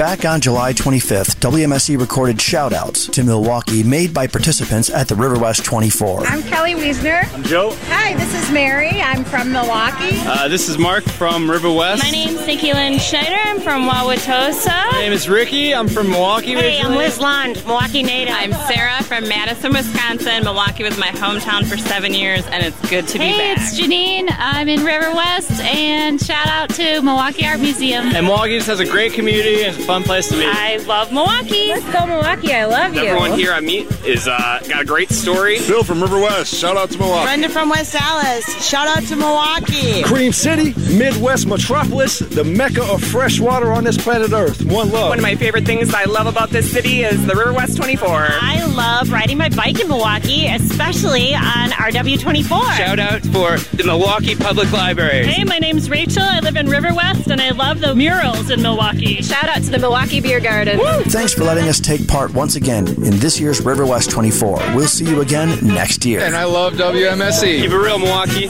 Back on July 25th, WMSE recorded shoutouts to Milwaukee made by participants at the Riverwest 24. I'm Kelly Wiesner. I'm Joe. Hi, this is Mary. I'm from Milwaukee. This is Mark from Riverwest. My name's Nikki Lynn Schneider. I'm from Wauwatosa. My name is Ricky. I'm from Milwaukee. Hey, I'm Liz Lund, Milwaukee native. I'm Sarah from Madison, Wisconsin. Milwaukee was my hometown for 7 years, and it's good to be back. Hey, it's Janine. I'm in Riverwest, and shout out to Milwaukee Art Museum. And Milwaukee just has a great community, and it's a fun place to be. I love Milwaukee. Let's go Milwaukee, I love you. Everyone here I meet is got a great story. Bill from Riverwest, shout out to Milwaukee. Brenda from West Allis, shout out to Milwaukee. Cream City, Midwest metropolis, the mecca of fresh water on this planet Earth. One love. One of my favorite things I love about this city is the Riverwest 24. I love riding my bike in Milwaukee, especially on RW24. Shout out for the Milwaukee Public Library. Hey, my name's Rachel. I live in Riverwest, and I love the murals in Milwaukee. Shout out to the Milwaukee Beer Garden. Woo! Thanks for letting us take part once again in this year's Riverwest 24. We'll see you again next year. And I love WMSE. Keep it real, Milwaukee.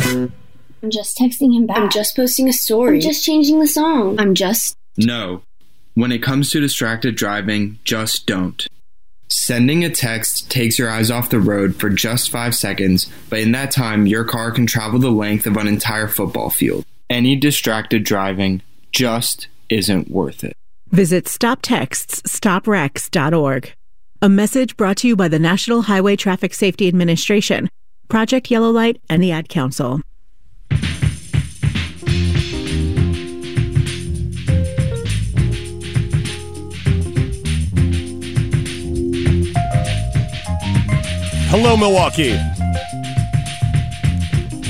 I'm just texting him back. I'm just posting a story. I'm just changing the song. I'm just... No. When it comes to distracted driving, just don't. Sending a text takes your eyes off the road for just 5 seconds, but in that time, your car can travel the length of an entire football field. Any distracted driving just isn't worth it. Visit StopTextsStopWrecks.org. A message brought to you by the National Highway Traffic Safety Administration, Project Yellow Light, and the Ad Council. Hello, Milwaukee.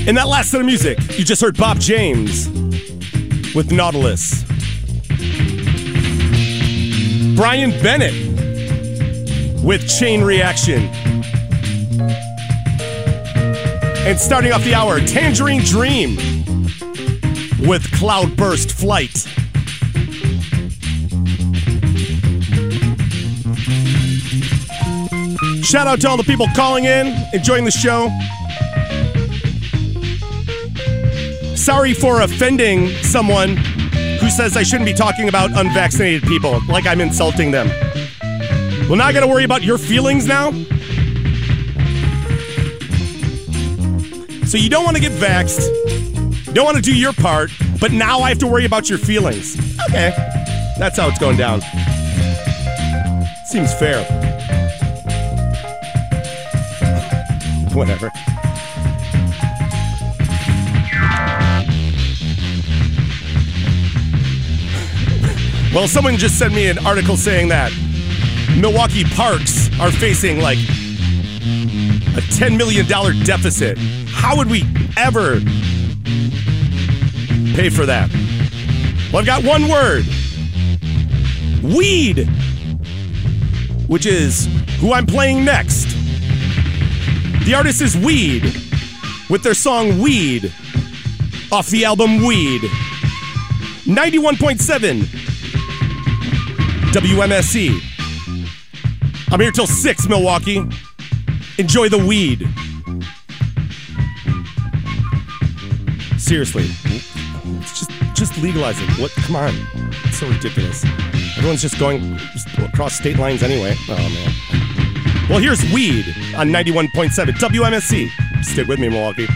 In that last set of music, you just heard Bob James with Nautilus. Brian Bennett with Chain Reaction. And starting off the hour, Tangerine Dream with Cloudburst Flight. Shout out to all the people calling in, enjoying the show. Sorry for offending someone who says I shouldn't be talking about unvaccinated people, like I'm insulting them. Well, now I gotta worry about your feelings now? So you don't want to get vaxxed, you don't want to do your part, but now I have to worry about your feelings. Okay, that's how it's going down. Seems fair. Whatever. Well, someone just sent me an article saying that Milwaukee parks are facing like a $10 million deficit. How would we ever pay for that? Well, I've got one word. Weed. Which is who I'm playing next. The artist is Weed, with their song Weed, off the album Weed. 91.7 WMSC. I'm here till 6, Milwaukee. Enjoy the weed. Seriously. It's just legalize it. What? Come on. It's so ridiculous. Everyone's just going across state lines anyway. Oh, man. Well, here's Weed on 91.7 WMSC. Stick with me, Milwaukee.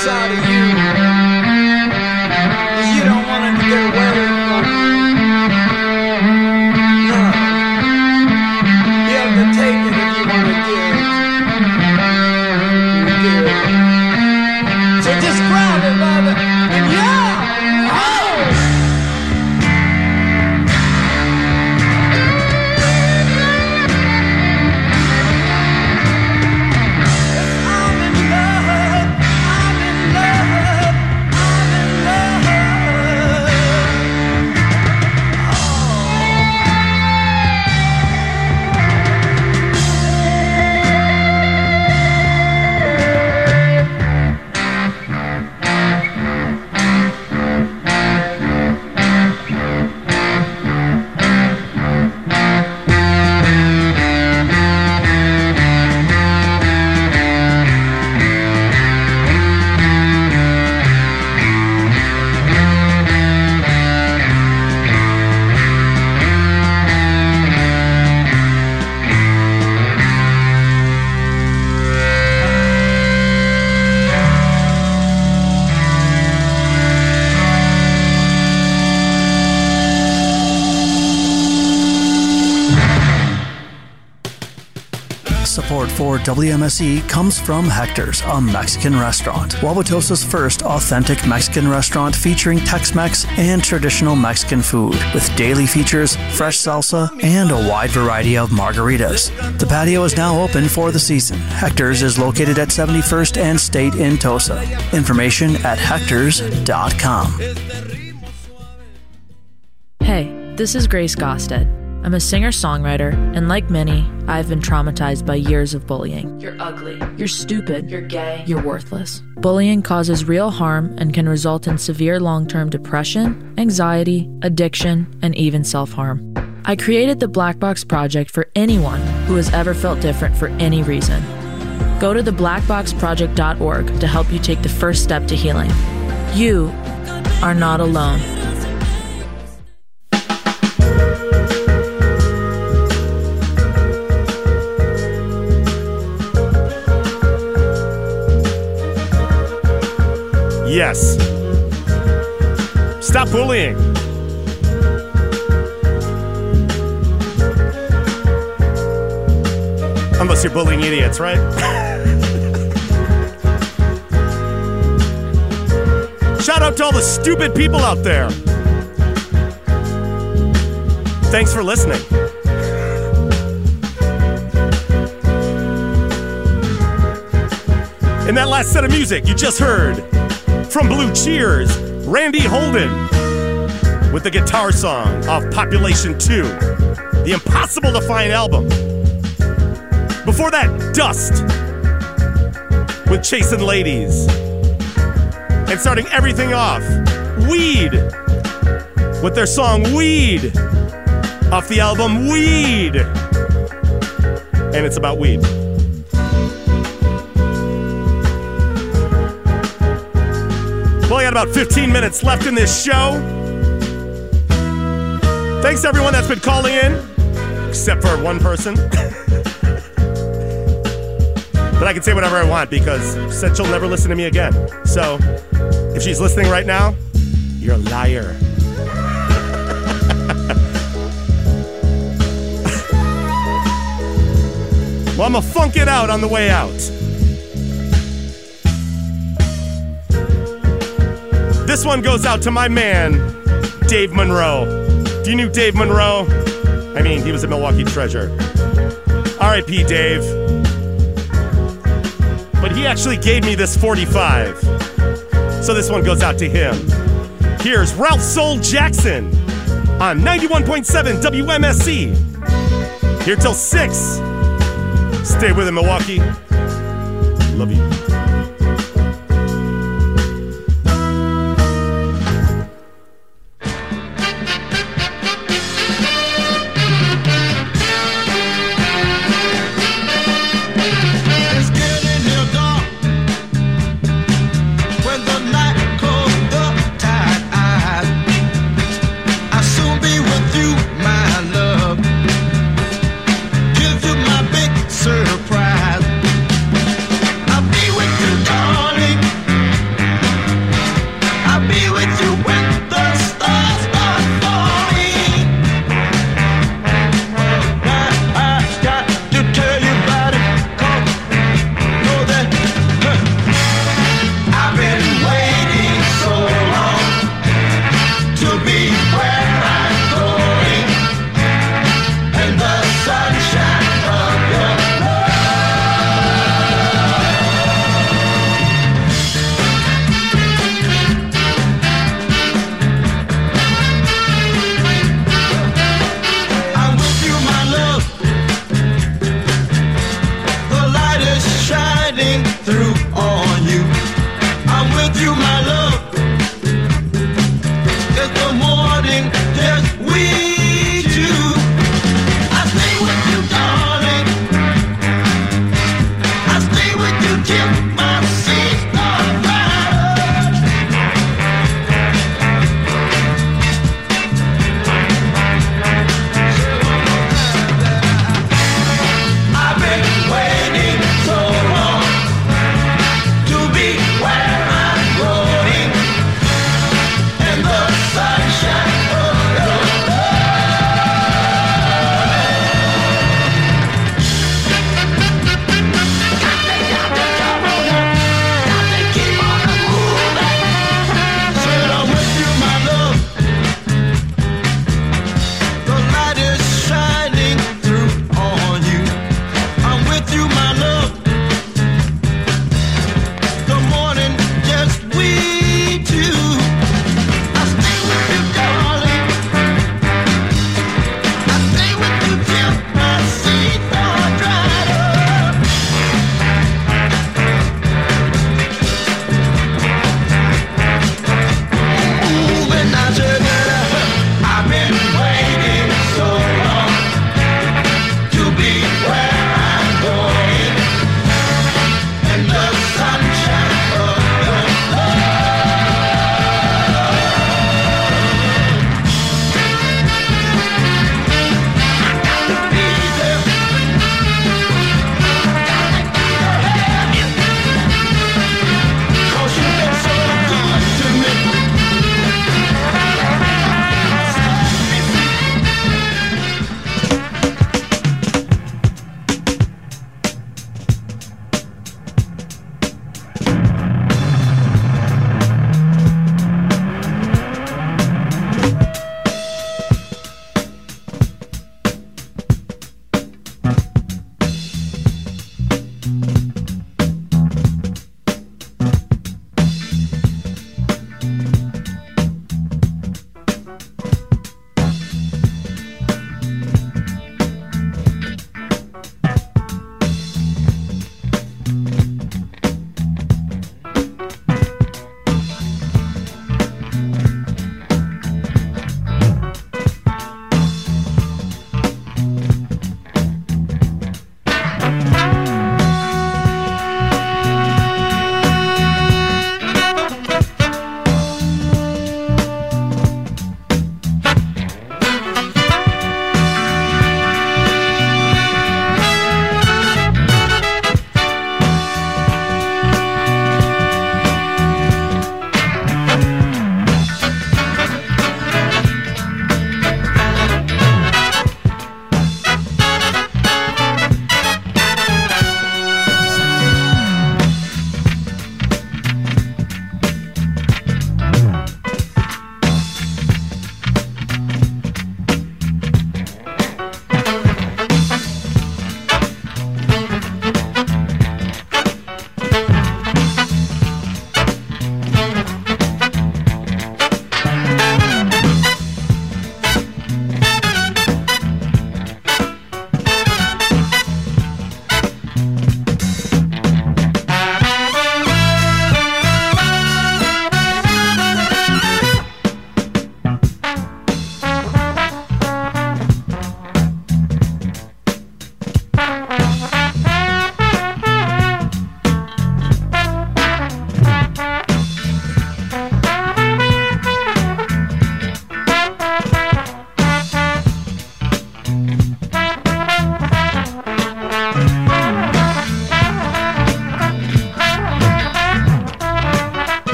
inside of you, and you don't want it to get away with you. No. You have to take it if you want to give it. So just grab it, brother, and yeah! Oh! Support for WMSE comes from Hector's, a Mexican restaurant. Wauwatosa's first authentic Mexican restaurant featuring Tex-Mex and traditional Mexican food with daily features, fresh salsa, and a wide variety of margaritas. The patio is now open for the season. Hector's is located at 71st and State in Tosa. Information at hectors.com. Hey, this is Grace Gosted. I'm a singer-songwriter, and like many, I've been traumatized by years of bullying. You're ugly. You're stupid. You're gay. You're worthless. Bullying causes real harm and can result in severe long-term depression, anxiety, addiction, and even self-harm. I created the Black Box Project for anyone who has ever felt different for any reason. Go to theblackboxproject.org to help you take the first step to healing. You are not alone. Yes. Stop bullying. Unless you're bullying idiots, right? Shout out to all the stupid people out there. Thanks for listening. And that last set of music you just heard from Blue Cheers, Randy Holden, with the guitar song off Population 2, the impossible to find album. Before that, Dust, with Chasing Ladies. And starting everything off, Weed, with their song Weed, off the album Weed. And it's about weed. Well, I got about 15 minutes left in this show. Thanks to everyone that's been calling in, except for one person. But I can say whatever I want because she said she'll never listen to me again. So if she's listening right now, you're a liar. Well, I'm going to funk it out on the way out. This one goes out to my man, Dave Monroe. Do you know Dave Monroe? I mean, he was a Milwaukee treasure. R.I.P. Dave. But he actually gave me this 45. So this one goes out to him. Here's Ralph Soul Jackson on 91.7 WMSC. Here till 6. Stay with him, Milwaukee. Love you. I'll be you my love. It's the morning, just we two. I stay with you, darling. I stay with you till my seas are bright. I've been waiting so long to be where I go.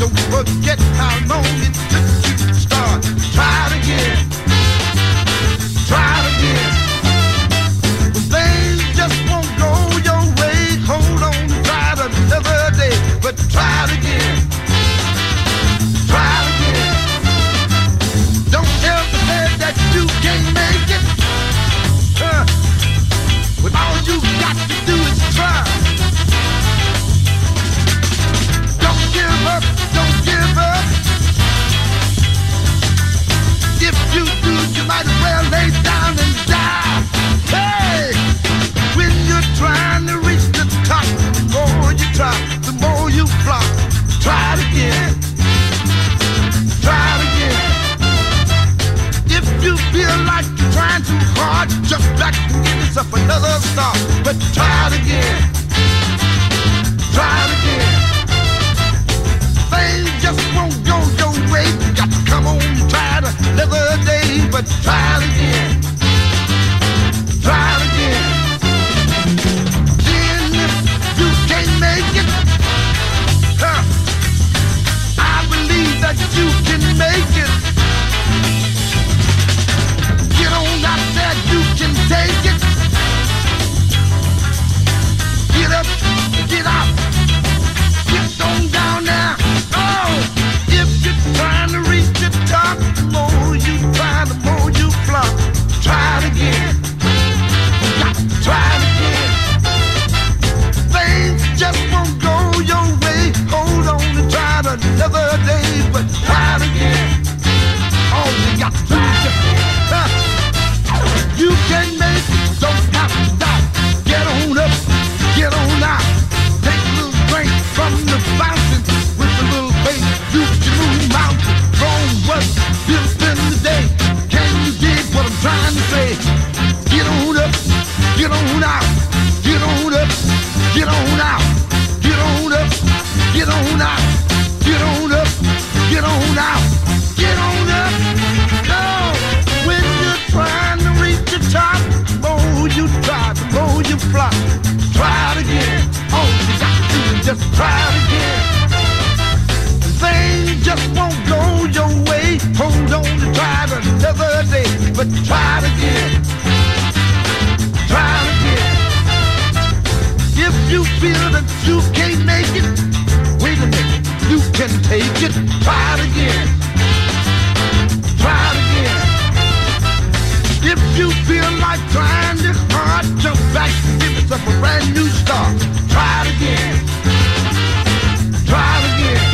Don't forget how long it took you to start. Try it again. Try it again. But things just won't go your way. Hold on, try it another day. But try it again. Try it again. Don't ever say that you can't make it. But all you got to do is try. Don't give up. If you do, you might as well lay down and die. Hey! When you're trying to reach the top, the more you try, the more you flop. Try it again. Try it again. If you feel like you're trying too hard, just back and give yourself another start. But try it again. Try it again. Things just won't go your way. You got to come on and try it another day. But try it again. Try it again. Then if you can't make it, I believe that you can make it. Get on out there, you can take it. Get up, get out. Get on down now. Trying to reach the top, the more you try, the more you flop. Try it again. Got to try it again. Things just won't go your way. Hold on and try it another day, but try it again. All you got to do is just stop. You can make it, don't have to stop. Get on up, get on out. Take a little drink from the fountain with a little faith. You can move mountains. Wrong was built in the day. Can you get what I'm trying to say? Get on up, get on out. Get on up, get on out. Get on up, get on out. Get on up, get on out. Get on up. No, when you're trying to reach the top, the more you try, the more you flop. Try it again. All you got to do is just try it again. Things just won't go your way. Hold on to try it another day, but try it again. Try it again. If you feel that you can't make it, wait a minute, you can take it. Try it again. Try it again. If you feel like trying this hard, jump back and give yourself a brand new start. Try it again. Try it again.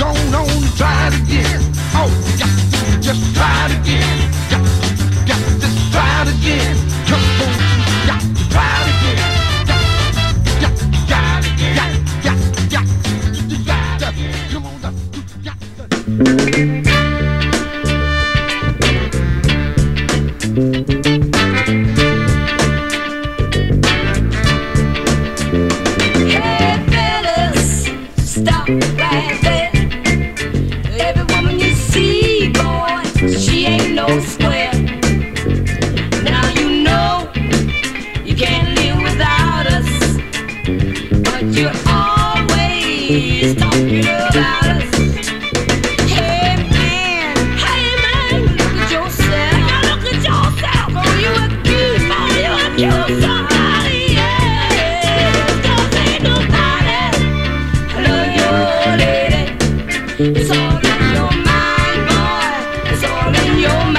Go on and try it again. Oh, you got to just try it again. Got to just try it again. Come on, you got to try it again. Got to try it again. Got to come on up. Hey, fellas, stop right there. It's all in your mind, boy. It's all in your mind.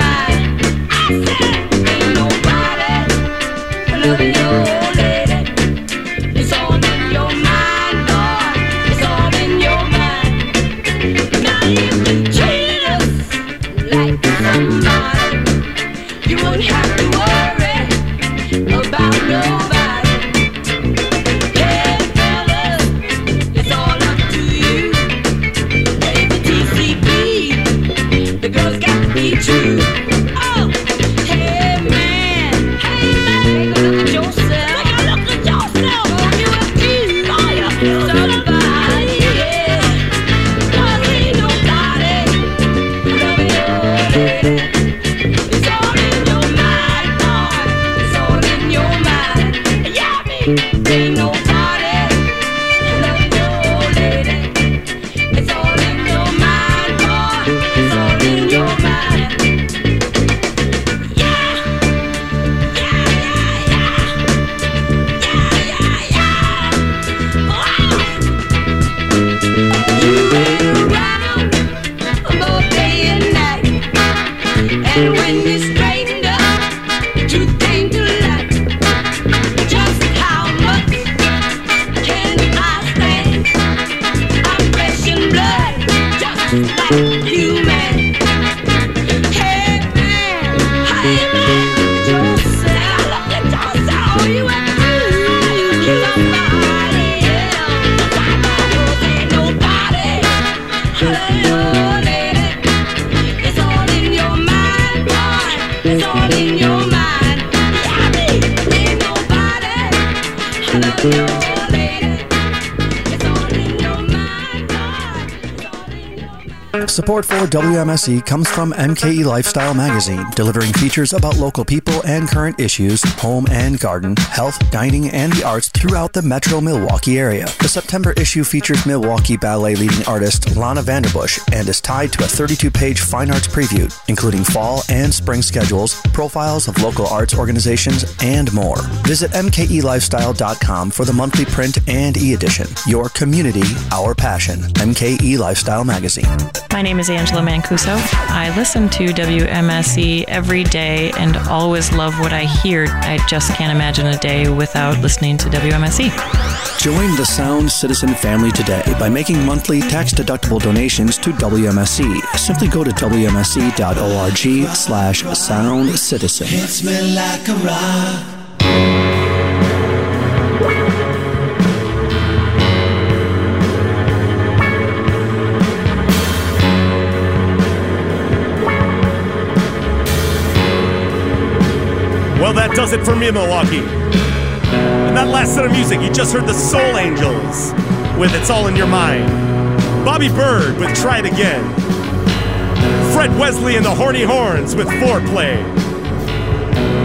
Support for WMSE comes from MKE Lifestyle Magazine, delivering features about local people and current issues, home and garden, health, dining, and the arts throughout the metro Milwaukee area. The September issue features Milwaukee ballet leading artist Lana Vanderbush and is tied to a 32-page fine arts preview, including fall and spring schedules, profiles of local arts organizations, and more. Visit mkelifestyle.com for the monthly print and e-edition. Your community, our passion. MKE Lifestyle Magazine. My name is Angela Mancuso. I listen to WMSE every day and always love what I hear. I just can't imagine a day without listening to WMSE. Join the Sound Citizen family today by making monthly tax-deductible donations to WMSE. Simply go to wmse.org/soundcitizen. Hits me like a rock. Well, that does it for me, Milwaukee. And that last set of music, you just heard the Soul Angels with It's All in Your Mind. Bobby Bird with Try It Again. Fred Wesley and the Horny Horns with Foreplay.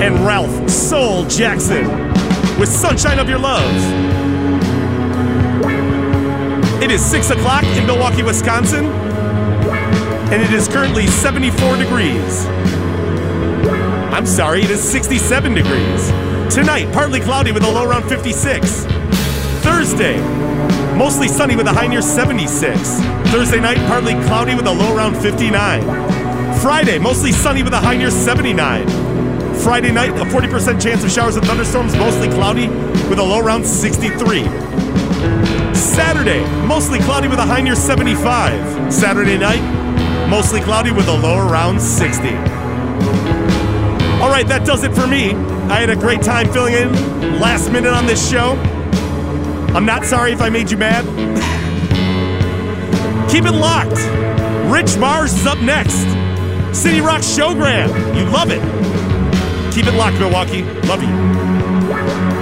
And Ralph Soul Jackson with Sunshine of Your Love. It is 6 o'clock in Milwaukee, Wisconsin. And it is currently 74 degrees. I'm sorry, it is 67 degrees. Tonight, partly cloudy with a low around 56. Thursday, mostly sunny with a high near 76. Thursday night, partly cloudy with a low around 59. Friday, mostly sunny with a high near 79. Friday night, a 40% chance of showers and thunderstorms, mostly cloudy with a low around 63. Saturday, mostly cloudy with a high near 75. Saturday night, mostly cloudy with a low around 60. All right, that does it for me. I had a great time filling in last minute on this show. I'm not sorry if I made you mad. Keep it locked. Rich Mars is up next. City Rock Showgram. You love it. Keep it locked, Milwaukee. Love you.